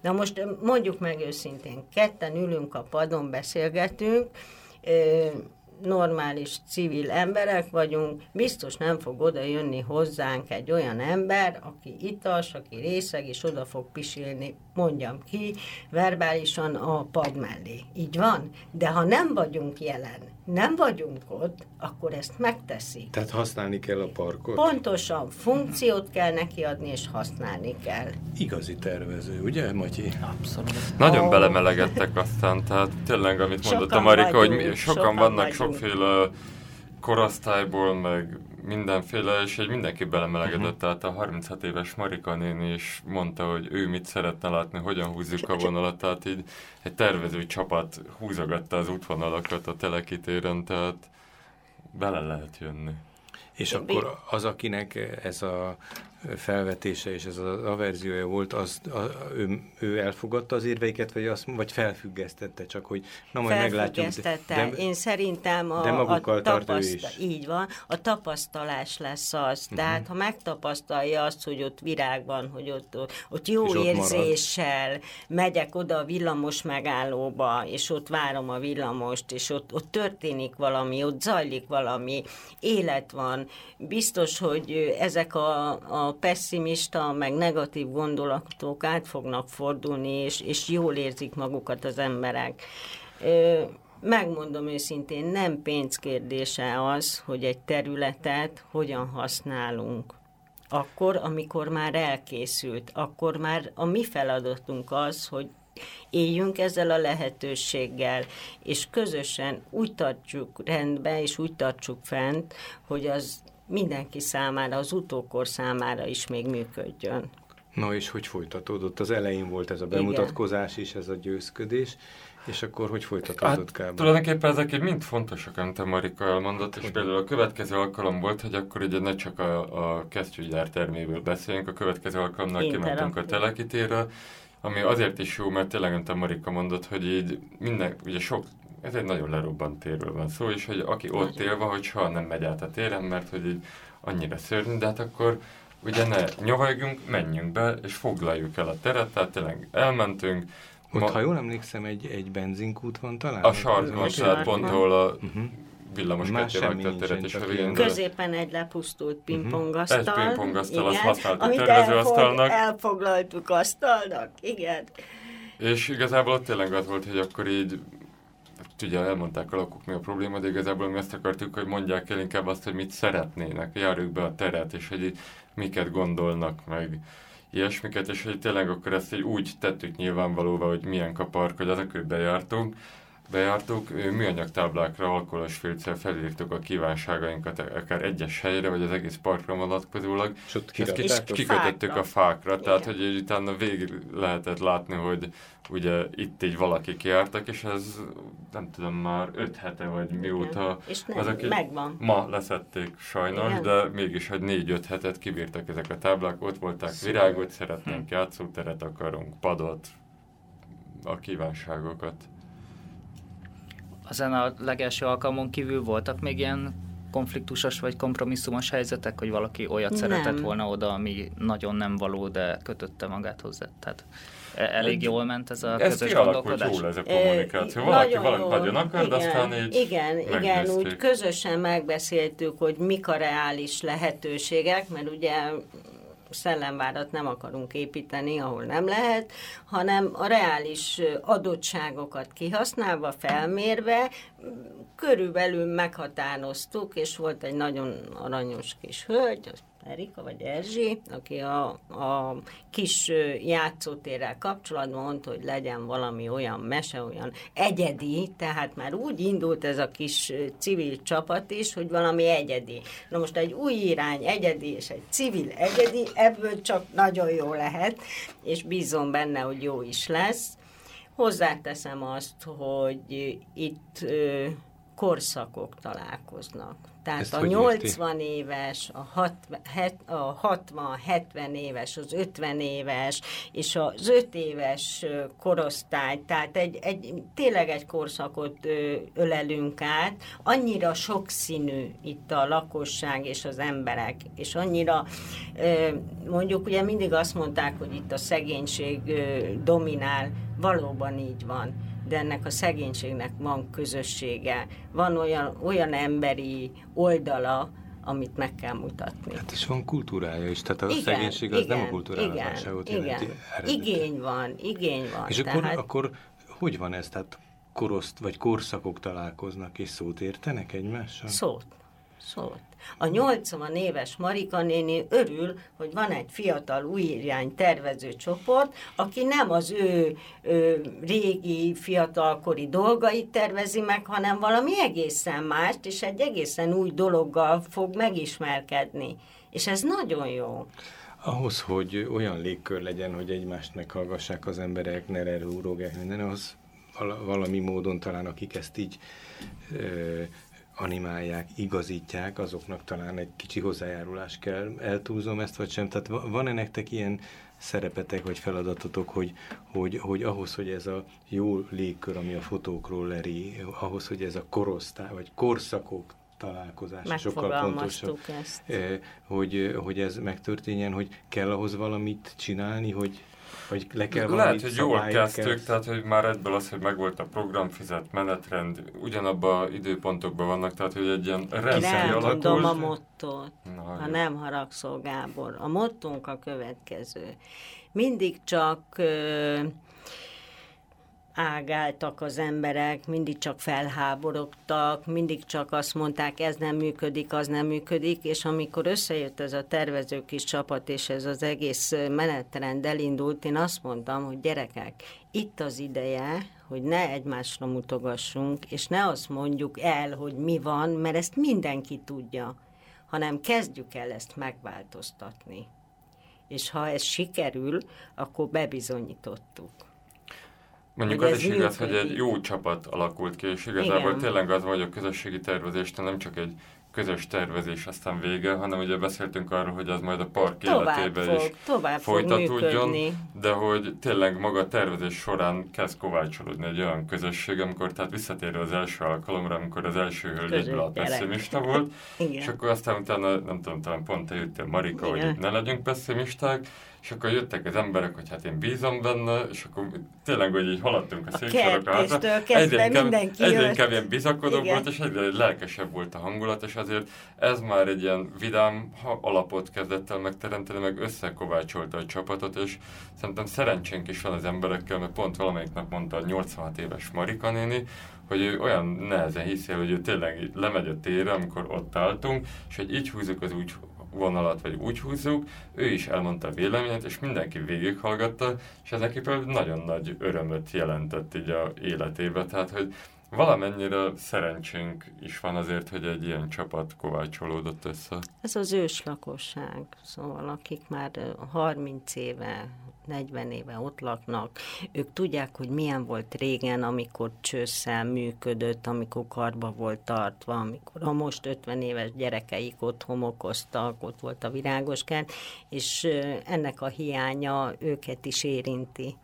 Na most mondjuk meg őszintén, ketten ülünk a padon, beszélgetünk, normális civil emberek vagyunk, biztos nem fog oda jönni hozzánk egy olyan ember, aki itas, aki részeg, és oda fog pisilni, mondjam ki, verbálisan a pad mellé. Így van? De ha nem vagyunk jelen, nem vagyunk ott, akkor ezt megteszi. Tehát használni kell a parkot? Pontosan, funkciót kell neki adni, és használni kell. Igazi tervező, ugye, Matyi? Abszolút. Nagyon oh. belemelegettek aztán, tehát tényleg, amit sokan mondott a Marika, vagyunk, hogy mi, sokan, sokan vannak, vagyunk. Sokféle korosztályból, meg mindenféle, és egy mindenki belemelegedett, uh-huh. tehát a harminchat éves Marika néni is mondta, hogy ő mit szeretne látni, hogyan húzzuk a vonalat, tehát így egy tervező csapat húzogatta az útvonalakat a Teleki téren, tehát bele lehet jönni. És akkor az, akinek ez a felvetése, és ez az averziója volt, az, a, ő, ő elfogadta az érveiket, vagy, azt, vagy felfüggesztette, csak hogy na majd meglátjuk. Felfüggesztette. Én szerintem a, a tapasztal... Így van. A tapasztalás lesz az. Uh-huh. Tehát, ha megtapasztalja azt, hogy ott virág van, hogy ott, ott, ott jó ott érzéssel marad. Megyek oda a villamos megállóba, és ott várom a villamost, és ott, ott történik valami, ott zajlik valami, élet van. Biztos, hogy ezek a, a pesszimista, meg negatív gondolatok át fognak fordulni, és, és jól érzik magukat az emberek. Ö, megmondom őszintén, nem pénzkérdése az, hogy egy területet hogyan használunk. Akkor, amikor már elkészült, akkor már a mi feladatunk az, hogy éljünk ezzel a lehetőséggel, és közösen úgy tartjuk rendbe, és úgy tartsuk fent, hogy az mindenki számára, az utókor számára is még működjön. Na és hogy folytatódott? Az elején volt ez a bemutatkozás is, ez a győzködés, és akkor hogy folytatódott, Gábor? Hát, tulajdonképpen ezek mind fontosak, amit a Marika elmondott, és például a következő alkalom volt, hogy akkor ugye ne csak a, a kesztyűgyár terméből beszéljünk, a következő alkalommal kimentünk a Teleki térre, ami azért is jó, mert tényleg, amit a Marika mondott, hogy így minden, ugye sok, ez egy nagyon lerobbant térről van szó, és hogy aki ott nagyon. Él van, hogy soha nem megy át a téren, mert hogy így annyira szörnyű, de hát akkor ugye ne nyohajjunk, menjünk be, és foglaljuk el a teret, tehát tényleg elmentünk. Ott, ma... ha jól emlékszem, egy, egy benzinkút van talán? A sarkon, tehát pont ahol a uh-huh. villamos kötélvágta a teret, és a végén... Középen egy lepusztult pingpongasztal. Uh-huh. Egy pingpongasztal, azt használtuk tervezőasztalnak. Elfoglaltuk asztalnak, igen. És igazából ott tényleg az volt, hogy akkor így ugye elmondták a lakók, mi a probléma, de igazából mi azt akartuk, hogy mondják el inkább azt, hogy mit szeretnének, járjuk be a teret, és hogy miket gondolnak, meg ilyesmiket, és hogy tényleg akkor ezt így úgy tettük nyilvánvalóvá, hogy milyen a park, hogy az akár bejártunk, bejártuk, műanyag táblákra, alkoholos félcel felírtuk a kívánságainkat, akár egyes helyre, vagy az egész parkra vonatkozólag, és ott kikötöttük a fákra, igen. Tehát hogy utána végig lehetett látni, hogy ugye itt így valakik jártak, és ez nem tudom már öt hete, vagy mióta nem, az, aki ma leszették sajnos, igen. De mégis, hogy négy-öt hetet kibírtak ezek a táblák, ott volták szóval. Virágot, szeretnénk hm. játszóteret akarunk, padot, a kívánságokat. Ezen a legelső alkalmon kívül voltak még ilyen konfliktusos vagy kompromisszumos helyzetek, hogy valaki olyat nem. szeretett volna oda, ami nagyon nem való, de kötötte magát hozzá. Tehát elég jól ment ez a ez közös gondolkodás. Ez jól ez a kommunikáció. Valaki valamit nagyon akar, de aztán így igen, igen, úgy közösen megbeszéltük, hogy mik a reális lehetőségek, mert ugye... szellemvárat nem akarunk építeni, ahol nem lehet, hanem a reális adottságokat kihasználva, felmérve, körülbelül meghatároztuk, és volt egy nagyon aranyos kis hölgy, az Erika vagy Erzsi, aki a, a kis játszótérrel kapcsolatban mondta, hogy legyen valami olyan mese, olyan egyedi, tehát már úgy indult ez a kis civil csapat is, hogy valami egyedi. Na most egy új irány egyedi és egy civil egyedi, ebből csak nagyon jó lehet, és bízom benne, hogy jó is lesz. Hozzáteszem azt, hogy itt... korszakok találkoznak. Tehát ezt a nyolcvan érti? Éves, a hatvan-hetven éves, az ötven éves, és az öt éves korosztály, tehát egy, egy, tényleg egy korszakot ölelünk át. Annyira sokszínű itt a lakosság és az emberek, és annyira, mondjuk ugye mindig azt mondták, hogy itt a szegénység dominál, valóban így van. De ennek a szegénységnek van közössége, van olyan, olyan emberi oldala, amit meg kell mutatni. Hát és van kultúrája is, tehát a igen, szegénység az igen, nem a kultúrálatlanságot jelenti. Igény van, igény van. És tehát... akkor, akkor hogy van ez? Tehát koroszt vagy korszakok találkoznak és szót értenek egymással? Szót. Szólt. A nyolcvan éves Marika néni örül, hogy van egy fiatal új irány tervező csoport, aki nem az ő, ő régi fiatalkori dolgait tervezi meg, hanem valami egészen mást, és egy egészen új dologgal fog megismerkedni. És ez nagyon jó. Ahhoz, hogy olyan légkör legyen, hogy egymást meghallgassák az emberek, ne lerúrogják minden, az valami módon talán akik ezt így... Ö, animálják, igazítják, azoknak talán egy kicsi hozzájárulás kell. Eltúlzom ezt, vagy sem? Tehát van-e nektek ilyen szerepetek, vagy feladatotok, hogy, hogy, hogy ahhoz, hogy ez a jó légkör, ami a fotókról leri, ahhoz, hogy ez a korosztály, vagy korszakok találkozás sokkal pontosabb, eh, hogy, hogy ez megtörténjen, hogy kell ahhoz valamit csinálni, hogy vagy le kell valamit lehet, hogy jól kezdtük, kell. Tehát hogy már ebből az, hogy megvolt a program, fizet, menetrend, ugyanabban időpontokban vannak, tehát hogy egy ilyen rendszer alakult. Én tudom a mottót, na, ha jó. Nem haragszol, Gábor. A mottónk a következő. Mindig csak ö, ágáltak az emberek, mindig csak felháborodtak, mindig csak azt mondták, ez nem működik, az nem működik, és amikor összejött ez a tervező kis csapat, és ez az egész menetrend elindult, én azt mondtam, hogy gyerekek, itt az ideje, hogy ne egymásra mutogassunk, és ne azt mondjuk el, hogy mi van, mert ezt mindenki tudja, hanem kezdjük el ezt megváltoztatni. És ha ez sikerül, akkor bebizonyítottuk. Mondjuk az is igaz, hogy egy jó csapat alakult ki, és igazából igen. Tényleg az, hogy a közösségi tervezés, nem csak egy közös tervezés aztán vége, hanem ugye beszéltünk arról, hogy az majd a park tovább életében fog, is tovább folytatódjon, működni. De hogy tényleg maga a tervezés során kezd kovácsolódni egy olyan közösség, amikor tehát visszatérve az első alkalomra, amikor az első hölgy egyből a pesszimista volt, és akkor aztán utána, nem tudom, talán pont eljöttél Marika, igen. Hogy ne legyünk pessimisták, és akkor jöttek az emberek, hogy hát én bízom benne, és akkor tényleg, hogy így haladtunk a széksorok által. Egyre inkább ilyen bizakodó volt, és egyre lelkesebb volt a hangulat, és azért ez már egy ilyen vidám alapot kezdett el megteremteni, meg összekovácsolta a csapatot, és szerintem szerencsénk is van az emberekkel, mert pont valamelyik nap mondta a nyolcvanhat éves Marika néni, hogy ő olyan nehezen hiszi, hogy ő tényleg lemegy a térre, amikor ott álltunk, és hogy így húzzuk az úgy vonalat, vagy úgy húzzuk, ő is elmondta a véleményét, és mindenki végighallgatta, és ez neki például nagyon nagy örömöt jelentett így a életébe, tehát hogy valamennyire szerencsénk is van azért, hogy egy ilyen csapat kovácsolódott össze. Ez az őslakosság, szóval akik már harminc éve, negyven éve ott laknak, ők tudják, hogy milyen volt régen, amikor csősszel működött, amikor karba volt tartva, amikor a most ötven éves gyerekeik ott homokoztak, ott volt a virágoskert, és ennek a hiánya őket is érinti.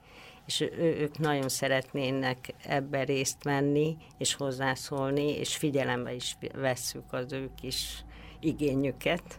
És ők nagyon szeretnének ebben részt venni, és hozzászólni, és figyelembe is vesszük az ő kis igényüket.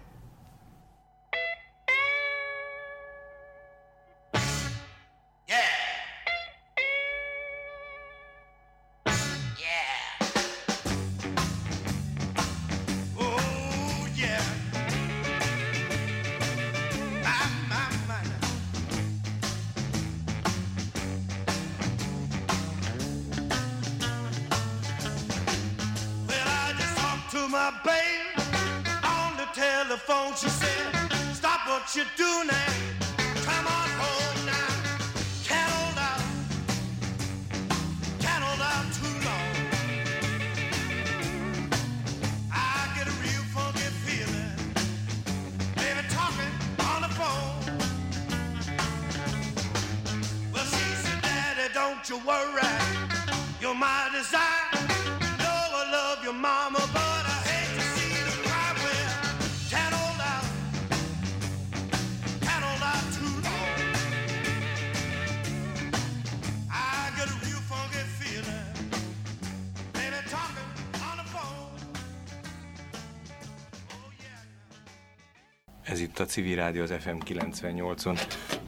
Ez itt a Civil Rádió, az ef em kilencvennyolcon,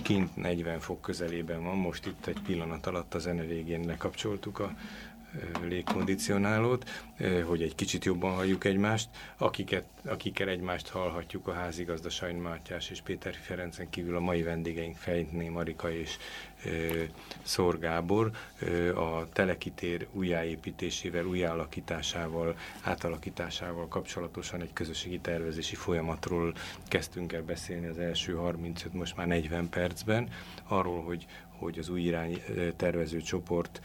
kint negyven fok közelében van, most itt egy pillanat alatt a zene végén lekapcsoltuk a légkondicionálót, hogy egy kicsit jobban halljuk egymást, akiket, akikkel egymást hallhatjuk a házigazda Sain Mátyás és Péterfi Ferencen kívül a mai vendégeink Fejtné Marika és Szőr Gábor, a Teleki tér újjáépítésével, újjáalakításával, átalakításával kapcsolatosan egy közösségi tervezési folyamatról kezdtünk el beszélni az első harmincöt, most már negyven percben, arról, hogy, hogy az új irány tervező csoport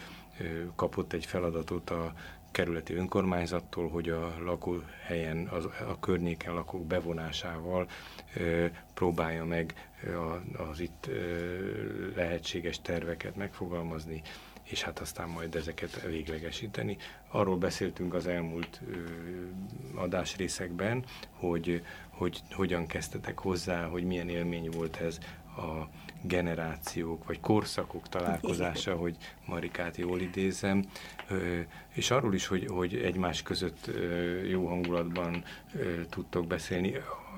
kapott egy feladatot a kerületi önkormányzattól, hogy a lakóhelyen, az, a környéken lakók bevonásával ö, próbálja meg a, az itt ö, lehetséges terveket megfogalmazni, és hát aztán majd ezeket véglegesíteni. Arról beszéltünk az elmúlt adásrészekben, hogy, hogy hogyan kezdtetek hozzá, hogy milyen élmény volt ez a generációk vagy korszakok találkozása, hogy Marikát jól idézem, és arról is, hogy, hogy egymás között jó hangulatban tudtok beszélni.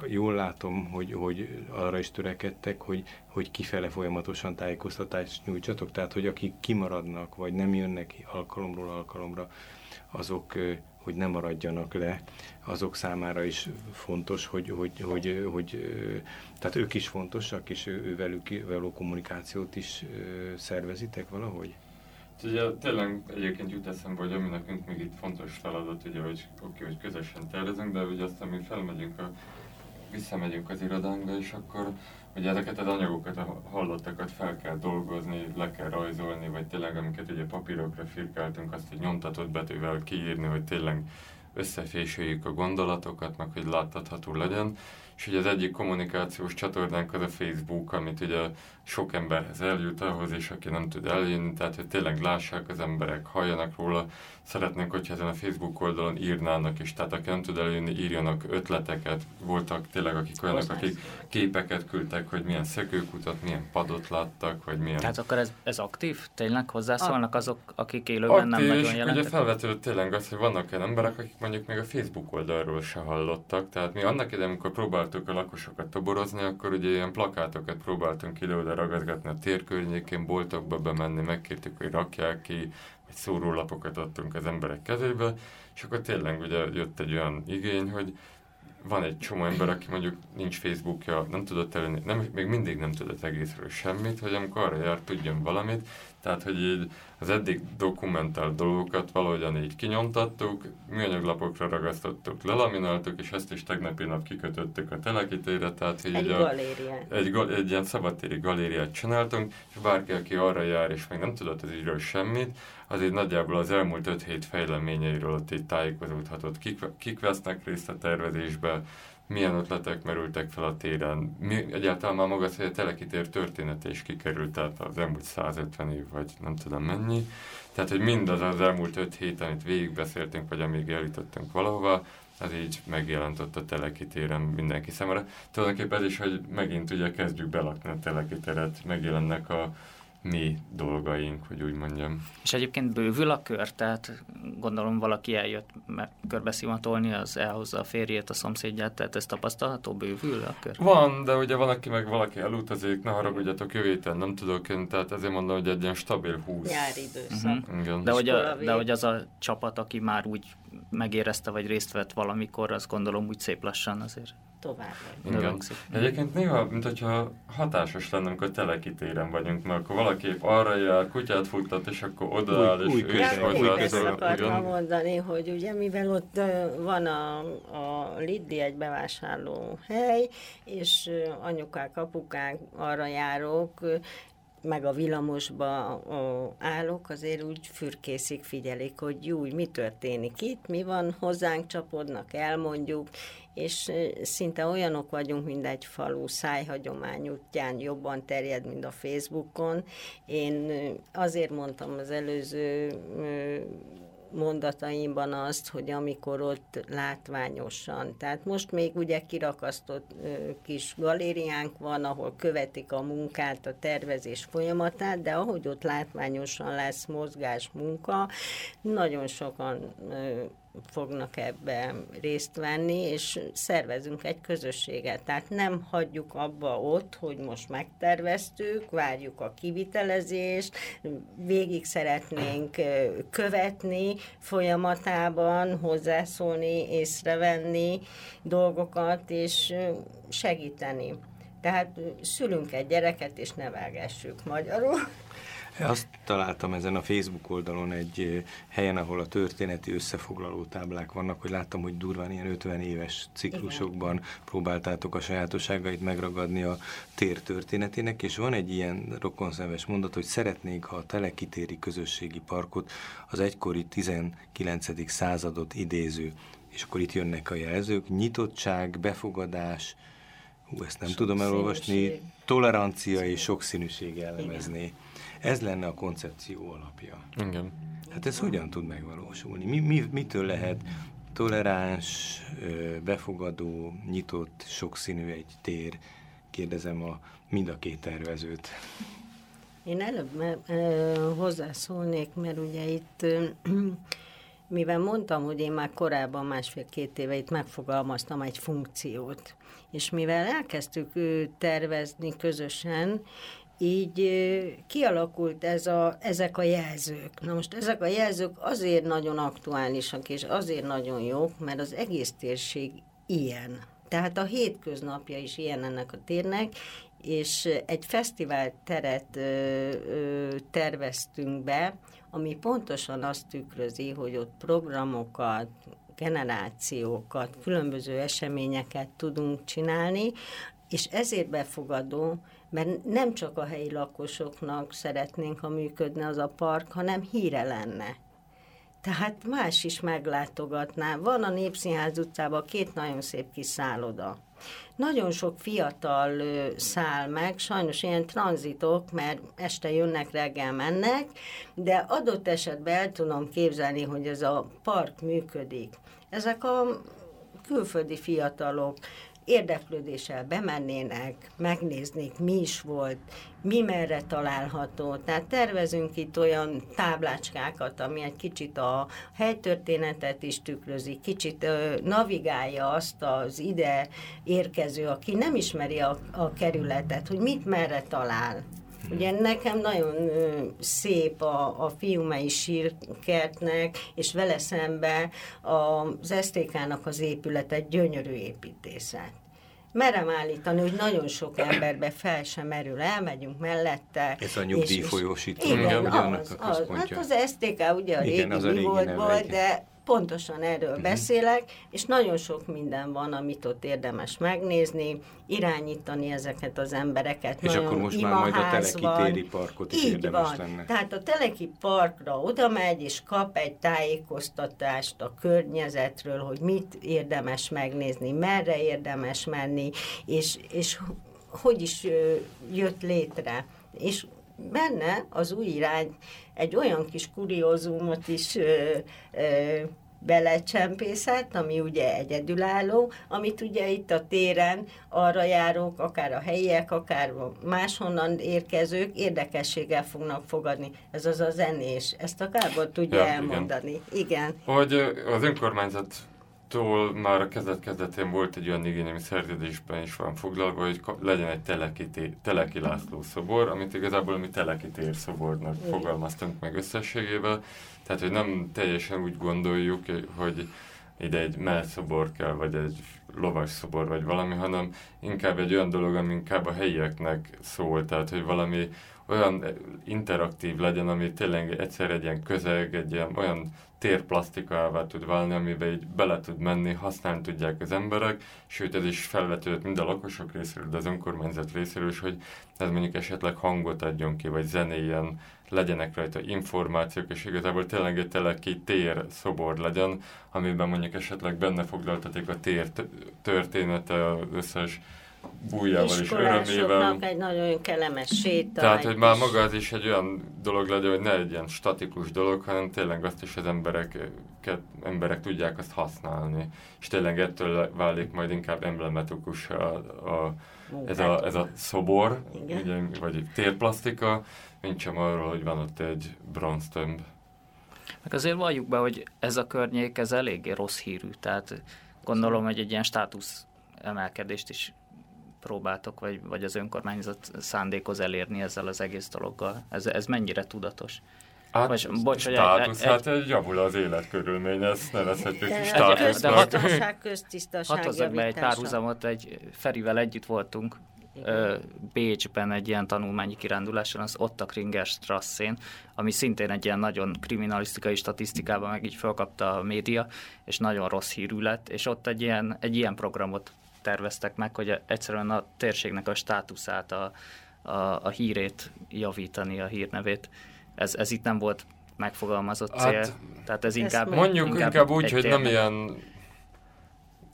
Jól látom, hogy, hogy arra is törekedtek, hogy, hogy kifele folyamatosan tájékoztatást nyújtsatok, tehát hogy akik kimaradnak, vagy nem jönnek alkalomról alkalomra, azok, hogy ne maradjanak le, azok számára is fontos, hogy, hogy, hogy, hogy tehát ők is fontosak, és ővelük való kommunikációt is szervezitek valahogy? Ugye tényleg egyébként jut eszembe, hogy ami nekünk még itt fontos feladat, ugye, hogy oké, hogy közösen tervezünk, de ugye aztán mi felmegyünk a visszamegyünk az irodánkba, és akkor ugye ezeket az anyagokat, a hallottakat fel kell dolgozni, le kell rajzolni, vagy tényleg amiket ugye papírokra firkáltunk, azt egy nyomtatott betűvel kiírni, hogy tényleg összefésüljük a gondolatokat, meg hogy láttatható legyen. És ugye az egyik kommunikációs csatornánk az a Facebook, amit ugye sok emberhez eljut ahhoz, és aki nem tud eljönni, tehát hogy tényleg lássák az emberek, halljanak róla. Szeretnénk, hogyha ezen a Facebook oldalon írnának is, tehát aki nem tud eljönni, írjanak ötleteket. Voltak tényleg akik olyanok, akik képeket küldtek, hogy milyen szökőkutat, milyen padot láttak, vagy milyen... Tehát akkor ez, ez aktív? Tényleg hozzászólnak azok, akik élőben nem nagyon jelentek? Aktív, és ugye felvetődött tényleg az, hogy vannak olyan emberek, akik mondjuk még a Facebook oldalról se hallottak, tehát mi annak idején, amikor próbáltuk a lakosokat toborozni, akkor ugye ilyen plakátokat próbáltunk ide-oda ragaszgatni a tér környékén, boltokba bemenni, megkértük, hogy rakják ki, vagy szórólapokat adtunk az emberek kezébe, és akkor tényleg ugye jött egy olyan igény, hogy van egy csomó ember, aki mondjuk nincs Facebookja, nem tudott elérni, nem, még mindig nem tudott egészről semmit, hogy amikor arra jár, tudjon valamit. Tehát, hogy így az eddig dokumentált dolgokat valahogyan így kinyomtattuk, műanyaglapokra ragasztottuk, lelamináltuk, és ezt is tegnapi nap kikötöttük a Teleki térre, tehát hogy egy, a, egy, egy ilyen szabadtéri galériát csináltunk, és bárki, aki arra jár, és még nem tudott az ügyről semmit, az így nagyjából az elmúlt öt hét fejleményeiről ott így tájékozódhatott, kik, kik vesznek részt a tervezésbe, milyen ötletek merültek fel a téren. Mi, egyáltalán már maga az, hogy a Teleki tér története is kikerült, tehát az elmúlt százötven év, vagy nem tudom mennyi. Tehát, hogy mindaz az elmúlt öt héten itt végigbeszéltünk, vagy amíg elütöttünk valahova, az így megjelent ott a Teleki téren mindenki számára. Tulajdonképpen ez is, hogy megint ugye kezdjük belakni a Teleki teret, megjelennek a mi dolgaink, hogy úgy mondjam. És egyébként bővül a kör, tehát gondolom valaki eljött körbeszimatolni, az elhozza a férjét, a szomszédját, tehát ez tapasztalható, bővül a kör? Van, de ugye van, aki meg valaki elutazik, ne haragudjatok, jövő héten nem tudok én, tehát ezért mondom, hogy egy ilyen stabil húsz. Nyári időszak. Uh-huh. De, hogy a, de hogy az a csapat, aki már úgy megérezte, vagy részt vett valamikor, azt gondolom úgy szép lassan azért tovább. Igen. Egyébként néha, mint hogyha hatásos lenne, amikor Teleki téren vagyunk, mert akkor valaki épp arra jár, kutyát futtat, és akkor odaáll, és ő is hozzá. Ezt akartam mondani, hogy ugye, mivel ott van a, a Lidli egy bevásárló hely, és anyukák, apukák, arra járok, meg a villamosba állok, azért úgy fürkészik, figyelik, hogy jó, mi történik itt, mi van, hozzánk csapodnak, elmondjuk, és szinte olyanok vagyunk, mint egy falu szájhagyomány útján, jobban terjed, mint a Facebookon. Én azért mondtam az előző mondataimban azt, hogy amikor ott látványosan. Tehát most még ugye kirakasztott kis galériánk van, ahol követik a munkát, a tervezés folyamatát, de ahogy ott látványosan lesz mozgás, munka, nagyon sokan fognak ebben részt venni, és szervezünk egy közösséget. Tehát nem hagyjuk abba ott, hogy most megterveztük, várjuk a kivitelezést, végig szeretnénk követni folyamatában, hozzászólni, észrevenni dolgokat, és segíteni. Tehát szülünk egy gyereket, és nevelgessük magyarul. Azt találtam ezen a Facebook oldalon egy helyen, ahol a történeti összefoglaló táblák vannak, hogy láttam, hogy durván ilyen ötven éves ciklusokban próbáltátok a sajátosságait megragadni a tér történetének, és van egy ilyen rokonszenves mondat, hogy szeretnénk, ha a Teleki téri közösségi parkot az egykori tizenkilencedik századot idéző, és akkor itt jönnek a jelzők, nyitottság, befogadás, hú, ezt nem tudom elolvasni, tolerancia és sokszínűség jellemezni. Ez lenne a koncepció alapja. Igen. Hát ez hogyan tud megvalósulni? Mi, mi, mitől lehet toleráns, befogadó, nyitott, sokszínű egy tér? Kérdezem a, mind a két tervezőt. Én előbb eh, hozzászólnék, mert ugye itt, eh, mivel mondtam, hogy én már korábban másfél-két éve itt megfogalmaztam egy funkciót, és mivel elkezdtük tervezni közösen, így kialakult ez a, ezek a jelzők. Na most ezek a jelzők azért nagyon aktuálisak, és azért nagyon jók, mert az egész térség ilyen. Tehát a hétköznapja is ilyen ennek a térnek, és egy fesztivál teret ö, ö, terveztünk be, ami pontosan azt tükrözi, hogy ott programokat, generációkat, különböző eseményeket tudunk csinálni, és ezért befogadó, mert nem csak a helyi lakosoknak szeretnénk, ha működne az a park, hanem híre lenne. Tehát más is meglátogatná. Van a Népszínház utcában két nagyon szép kis szálloda. Nagyon sok fiatal száll meg, sajnos ilyen tranzitok, mert este jönnek, reggel mennek, de adott esetben el tudom képzelni, hogy ez a park működik. Ezek a külföldi fiatalok érdeklődéssel bemennének, megnéznék, mi is volt, mi merre található. Tehát tervezünk itt olyan táblácskákat, ami egy kicsit a helytörténetet is tükrözi, kicsit ö, navigálja azt az ide érkező, aki nem ismeri a, a kerületet, hogy mit merre talál. Ugye nekem nagyon ö, szép a, a Fiumei sírkertnek, és vele szemben az es té ká-nak az épülete gyönyörű építészet. Merem állítani, hogy nagyon sok emberbe fel sem merül, elmegyünk mellette. Ez a nyugdíjfolyósító. Igen, az, a az, hát az es té ká ugye a régi mi volt, volt de pontosan erről uh-huh. beszélek, és nagyon sok minden van, amit ott érdemes megnézni, irányítani ezeket az embereket. És nagyon akkor most már majd a Teleki téri parkot is így érdemes van. Lenne. Tehát a Teleki parkra oda megy, és kap egy tájékoztatást a környezetről, hogy mit érdemes megnézni, merre érdemes menni, és, és hogy is jött létre. És benne az új irány egy olyan kis kuriózumot is ö, ö, belecsempészett, ami ugye egyedülálló, amit ugye itt a téren arra járók, akár a helyiek, akár máshonnan érkezők érdekességgel fognak fogadni. Ez az a zenés. Ezt a Gábor tudja ja, elmondani. Igen. igen. Hogy az önkormányzattól már a kezdet-kezdetén volt egy olyan igény, ami szerződésben is van foglalva, hogy legyen egy teleki, té- teleki László szobor, amit igazából mi teleki tér szobornak igen. fogalmaztunk meg összességével. Tehát, hogy nem teljesen úgy gondoljuk, hogy ide egy mellszobor kell, vagy egy lovasszobor, vagy valami, hanem inkább egy olyan dolog, ami inkább a helyieknek szól. Tehát, hogy valami olyan interaktív legyen, ami tényleg egyszer egy ilyen közeg, egy ilyen olyan térplasztikává tud válni, amiben így bele tud menni, használni tudják az emberek, sőt ez is felvetődött mind a lakosok részéről, de az önkormányzat részéről is, hogy ez mondjuk esetleg hangot adjon ki, vagy zenéjen, legyenek rajta információk, és igazából tényleg egy teleki tér szobor legyen, amiben mondjuk esetleg benne foglaltatik a tér története, az összes bújjával és örömével. Egy nagyon kellemes séta. Tehát, hogy már maga az is egy olyan dolog legyen, hogy ne egy ilyen statikus dolog, hanem tényleg azt is az embereket, emberek tudják azt használni. És tényleg ettől válik majd inkább emblematikus a, a, ez, a, ez a szobor, ugye, vagy térplasztika, mint sem arról, hogy van ott egy bronztömb. Meg azért valljuk be, hogy ez a környék, ez eléggé rossz hírű, tehát gondolom, hogy egy ilyen státusz emelkedést is próbáltok, vagy, vagy az önkormányzat szándékoz elérni ezzel az egész dologgal. Ez, ez mennyire tudatos? Hát, vagy, bocs, státusz, egy, hát egy javul az életkörülmény, ezt nevezhetjük is státusznak. Hatozzak be egy párhuzamot, egy Ferivel együtt voltunk igen. Bécsben egy ilyen tanulmányi kiránduláson, az Ottakringer Strassén, ami szintén egy ilyen nagyon kriminalisztikai statisztikában meg így felkapta a média, és nagyon rossz hírű lett, és ott egy ilyen, egy ilyen programot terveztek meg, hogy egyszerűen a térségnek a státuszát, a, a, a hírét javítani, a hírnevét. Ez, ez itt nem volt megfogalmazott cél. Hát, tehát ez inkább mondjuk inkább, inkább úgy, hogy nem ilyen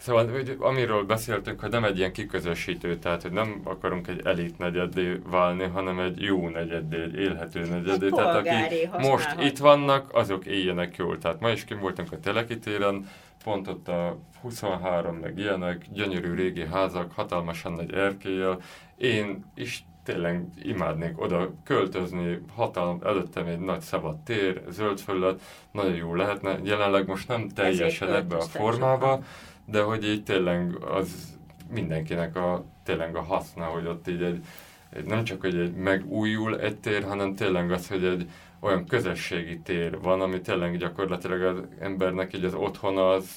Szóval, hogy amiről beszéltünk, hogy nem egy ilyen kiközösítő, tehát, hogy nem akarunk egy elit negyeddé válni, hanem egy jó negyeddé, egy élhető negyeddé. Egy tehát, akik most itt vannak, azok éljenek jól. Tehát ma is kim voltunk a Teleki téren, pont ott a huszonhárom meg ilyenek, gyönyörű régi házak, hatalmasan nagy erkéllyel. Én is tényleg imádnék oda költözni, hatalom, előttem egy nagy szabad tér, zöld felület, nagyon jó lehetne. Jelenleg most nem teljesen ebbe a formába, de hogy így tényleg az mindenkinek a, tényleg a haszna, hogy ott így egy, egy, nem csak hogy egy megújul egy tér, hanem tényleg az, hogy egy olyan közösségi tér van, ami tényleg gyakorlatilag az embernek így az otthona az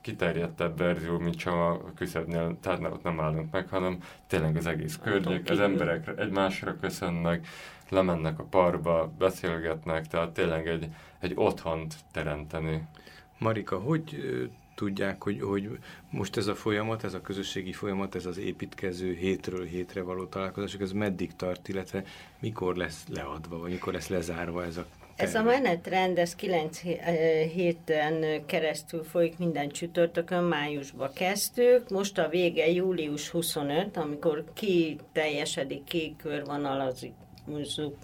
kiterjedtebb verzió, mint csak a küszöbnél, tehát nem, ott nem állunk meg, hanem tényleg az egész környék, az emberek egymásra köszönnek, lemennek a parkba, beszélgetnek, tehát tényleg egy, egy otthont teremteni. Marika, hogy tudják, hogy, hogy most ez a folyamat, ez a közösségi folyamat, ez az építkező hétről hétre való találkozások, ez meddig tart, illetve mikor lesz leadva, vagy mikor lesz lezárva ez a terület? Ez a menetrend, ez kilenc héten keresztül folyik, minden csütörtökön, májusba kezdtük, most a vége július huszonötödike, amikor ki teljesedik, ki körvonalazik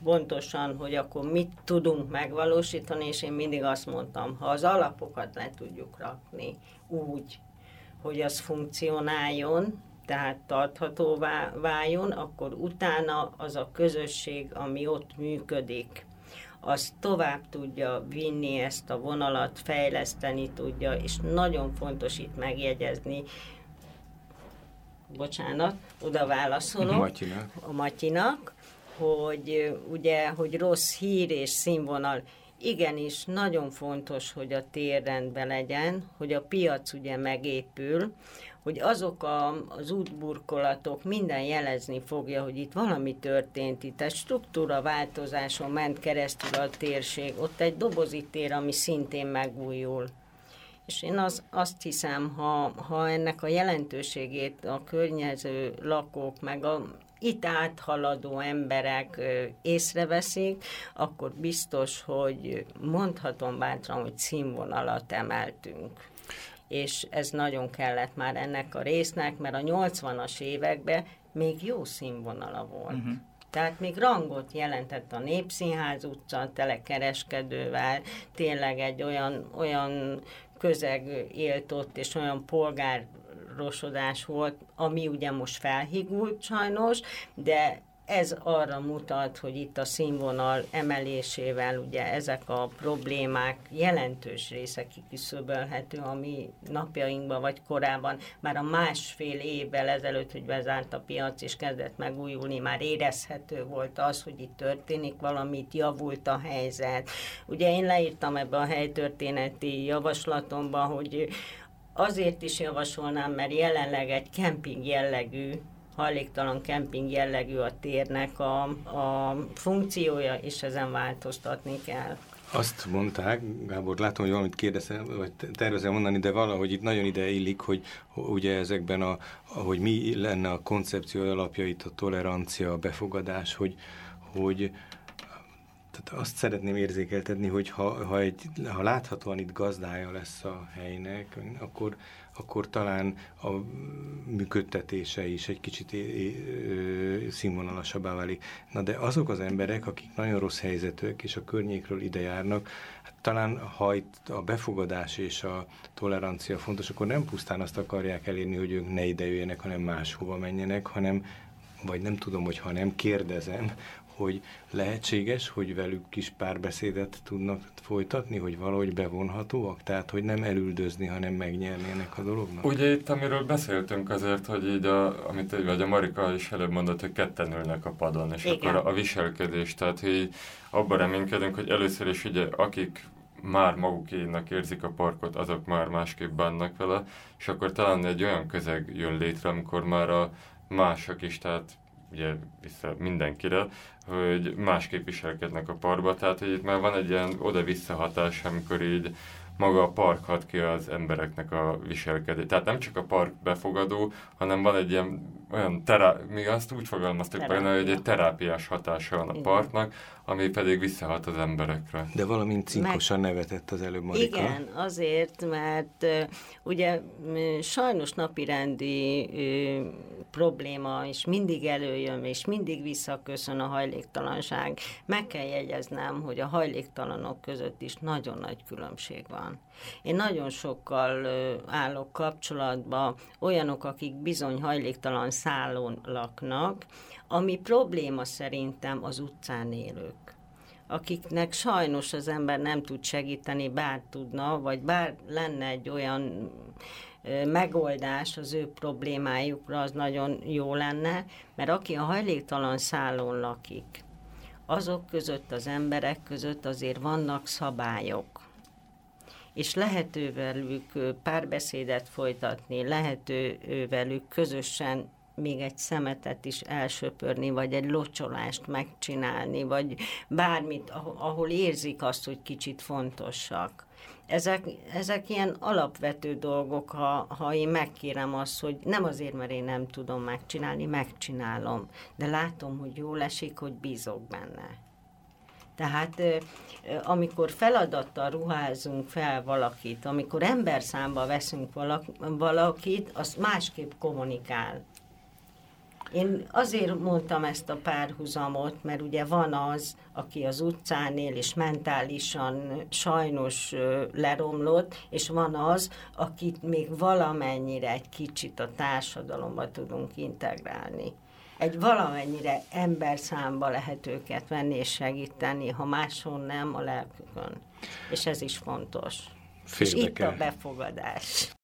pontosan, hogy akkor mit tudunk megvalósítani, és én mindig azt mondtam, ha az alapokat le tudjuk rakni úgy, hogy az funkcionáljon, tehát tartható váljon, akkor utána az a közösség, ami ott működik, az tovább tudja vinni ezt a vonalat, fejleszteni tudja, és nagyon fontos itt megjegyezni, bocsánat, oda válaszolok, Matyinak. a Matyinak, hogy ugye, hogy rossz hír és színvonal. Igenis, nagyon fontos, hogy a tér rendben legyen, hogy a piac ugye megépül, hogy azok a, az útburkolatok minden jelezni fogja, hogy itt valami történt, itt egy struktúraváltozáson ment keresztül a térség, ott egy dobozi tér, ami szintén megújul. És én az, azt hiszem, ha, ha ennek a jelentőségét a környező lakók, meg a itt áthaladó emberek észreveszik, akkor biztos, hogy mondhatom bátran, hogy színvonalat emeltünk. És ez nagyon kellett már ennek a résznek, mert a nyolcvanas években még jó színvonala volt. Uh-huh. Tehát még rangot jelentett a Népszínház utca, tele kereskedővel, tényleg egy olyan, olyan közeg élt ott, és olyan polgár rosodás volt, ami ugye most felhigult sajnos, de ez arra mutat, hogy itt a színvonal emelésével ugye ezek a problémák jelentős része kiküszöbölhető, ami napjainkban vagy korábban, már a másfél évvel ezelőtt, hogy bezárt a piac és kezdett megújulni, már érezhető volt az, hogy itt történik valamit, javult a helyzet. Ugye én leírtam ebbe a helytörténeti javaslatomba, hogy azért is javasolnám, mert jelenleg egy kemping jellegű, hajléktalan kemping jellegű a térnek a, a funkciója, és ezen változtatni kell. Azt mondták, Gábor, látom, hogy valamit kérdezel, vagy tervezel mondani, de valahogy itt nagyon ide illik, hogy ugye ezekben, a, hogy mi lenne a koncepció alapja itt a tolerancia, a befogadás, hogy, hogy tehát azt szeretném érzékeltetni, hogy ha, ha, egy, ha láthatóan itt gazdája lesz a helynek, akkor, akkor talán a működtetése is egy kicsit színvonalasabbá válik. Na de azok az emberek, akik nagyon rossz helyzetűek és a környékről ide járnak, hát talán ha itt a befogadás és a tolerancia fontos, akkor nem pusztán azt akarják elérni, hogy ők ne ide jöjjenek, hanem máshova menjenek, hanem, vagy nem tudom, hogy ha nem kérdezem, hogy lehetséges, hogy velük kis párbeszédet tudnak folytatni, hogy valahogy bevonhatóak, tehát hogy nem elüldözni, hanem megnyernének a dolognak. Ugye itt, amiről beszéltünk azért, hogy így a, amit így, vagy a Marika is előbb mondott, hogy ketten ülnek a padon, és igen, akkor a viselkedés, tehát hogy abban reménykedünk, hogy először is ugye akik már magukénak érzik a parkot, azok már másképp bánnak vele, és akkor talán egy olyan közeg jön létre, amikor már a mások is, tehát ugye vissza mindenkire, hogy másképp viselkednek a parkba, tehát hogy itt már van egy ilyen oda-vissza hatás, amikor így maga a park hat ki az embereknek a viselkedés. Tehát nem csak a park befogadó, hanem van egy ilyen olyan terá... még azt úgy fogalmaztuk benne, hogy egy terápiás hatása van a parknak, ami pedig visszahat az emberekre. De valamint cinkosan Meg... nevetett az előbb Marika. Igen, azért, mert ugye sajnos napirendi probléma, és mindig előjön, és mindig visszaköszön a hajléktalanság. Meg kell jegyeznem, hogy a hajléktalanok között is nagyon nagy különbség van. Én nagyon sokkal állok kapcsolatba olyanok, akik bizony hajléktalan szállón laknak, ami probléma szerintem az utcán élők, akiknek sajnos az ember nem tud segíteni, bár tudna, vagy bár lenne egy olyan megoldás az ő problémájukra, az nagyon jó lenne, mert aki a hajléktalan szállón lakik, azok között, az emberek között azért vannak szabályok, és lehető velük párbeszédet folytatni, lehető velük közösen még egy szemetet is elsöpörni, vagy egy locsolást megcsinálni, vagy bármit, ahol érzik azt, hogy kicsit fontosak. Ezek, ezek ilyen alapvető dolgok, ha, ha én megkérem azt, hogy nem azért, mert én nem tudom megcsinálni, megcsinálom, de látom, hogy jól esik, hogy bízok benne. Tehát amikor feladattal ruházunk fel valakit, amikor emberszámba veszünk valakit, az másképp kommunikál. Én azért mondtam ezt a párhuzamot, mert ugye van az, aki az utcán él, és mentálisan sajnos leromlott, és van az, akit még valamennyire egy kicsit a társadalomba tudunk integrálni. Egy valamennyire emberszámba lehet őket venni és segíteni, ha máshol nem, a lelkükön. És ez is fontos. Fél és itt kell. A befogadás.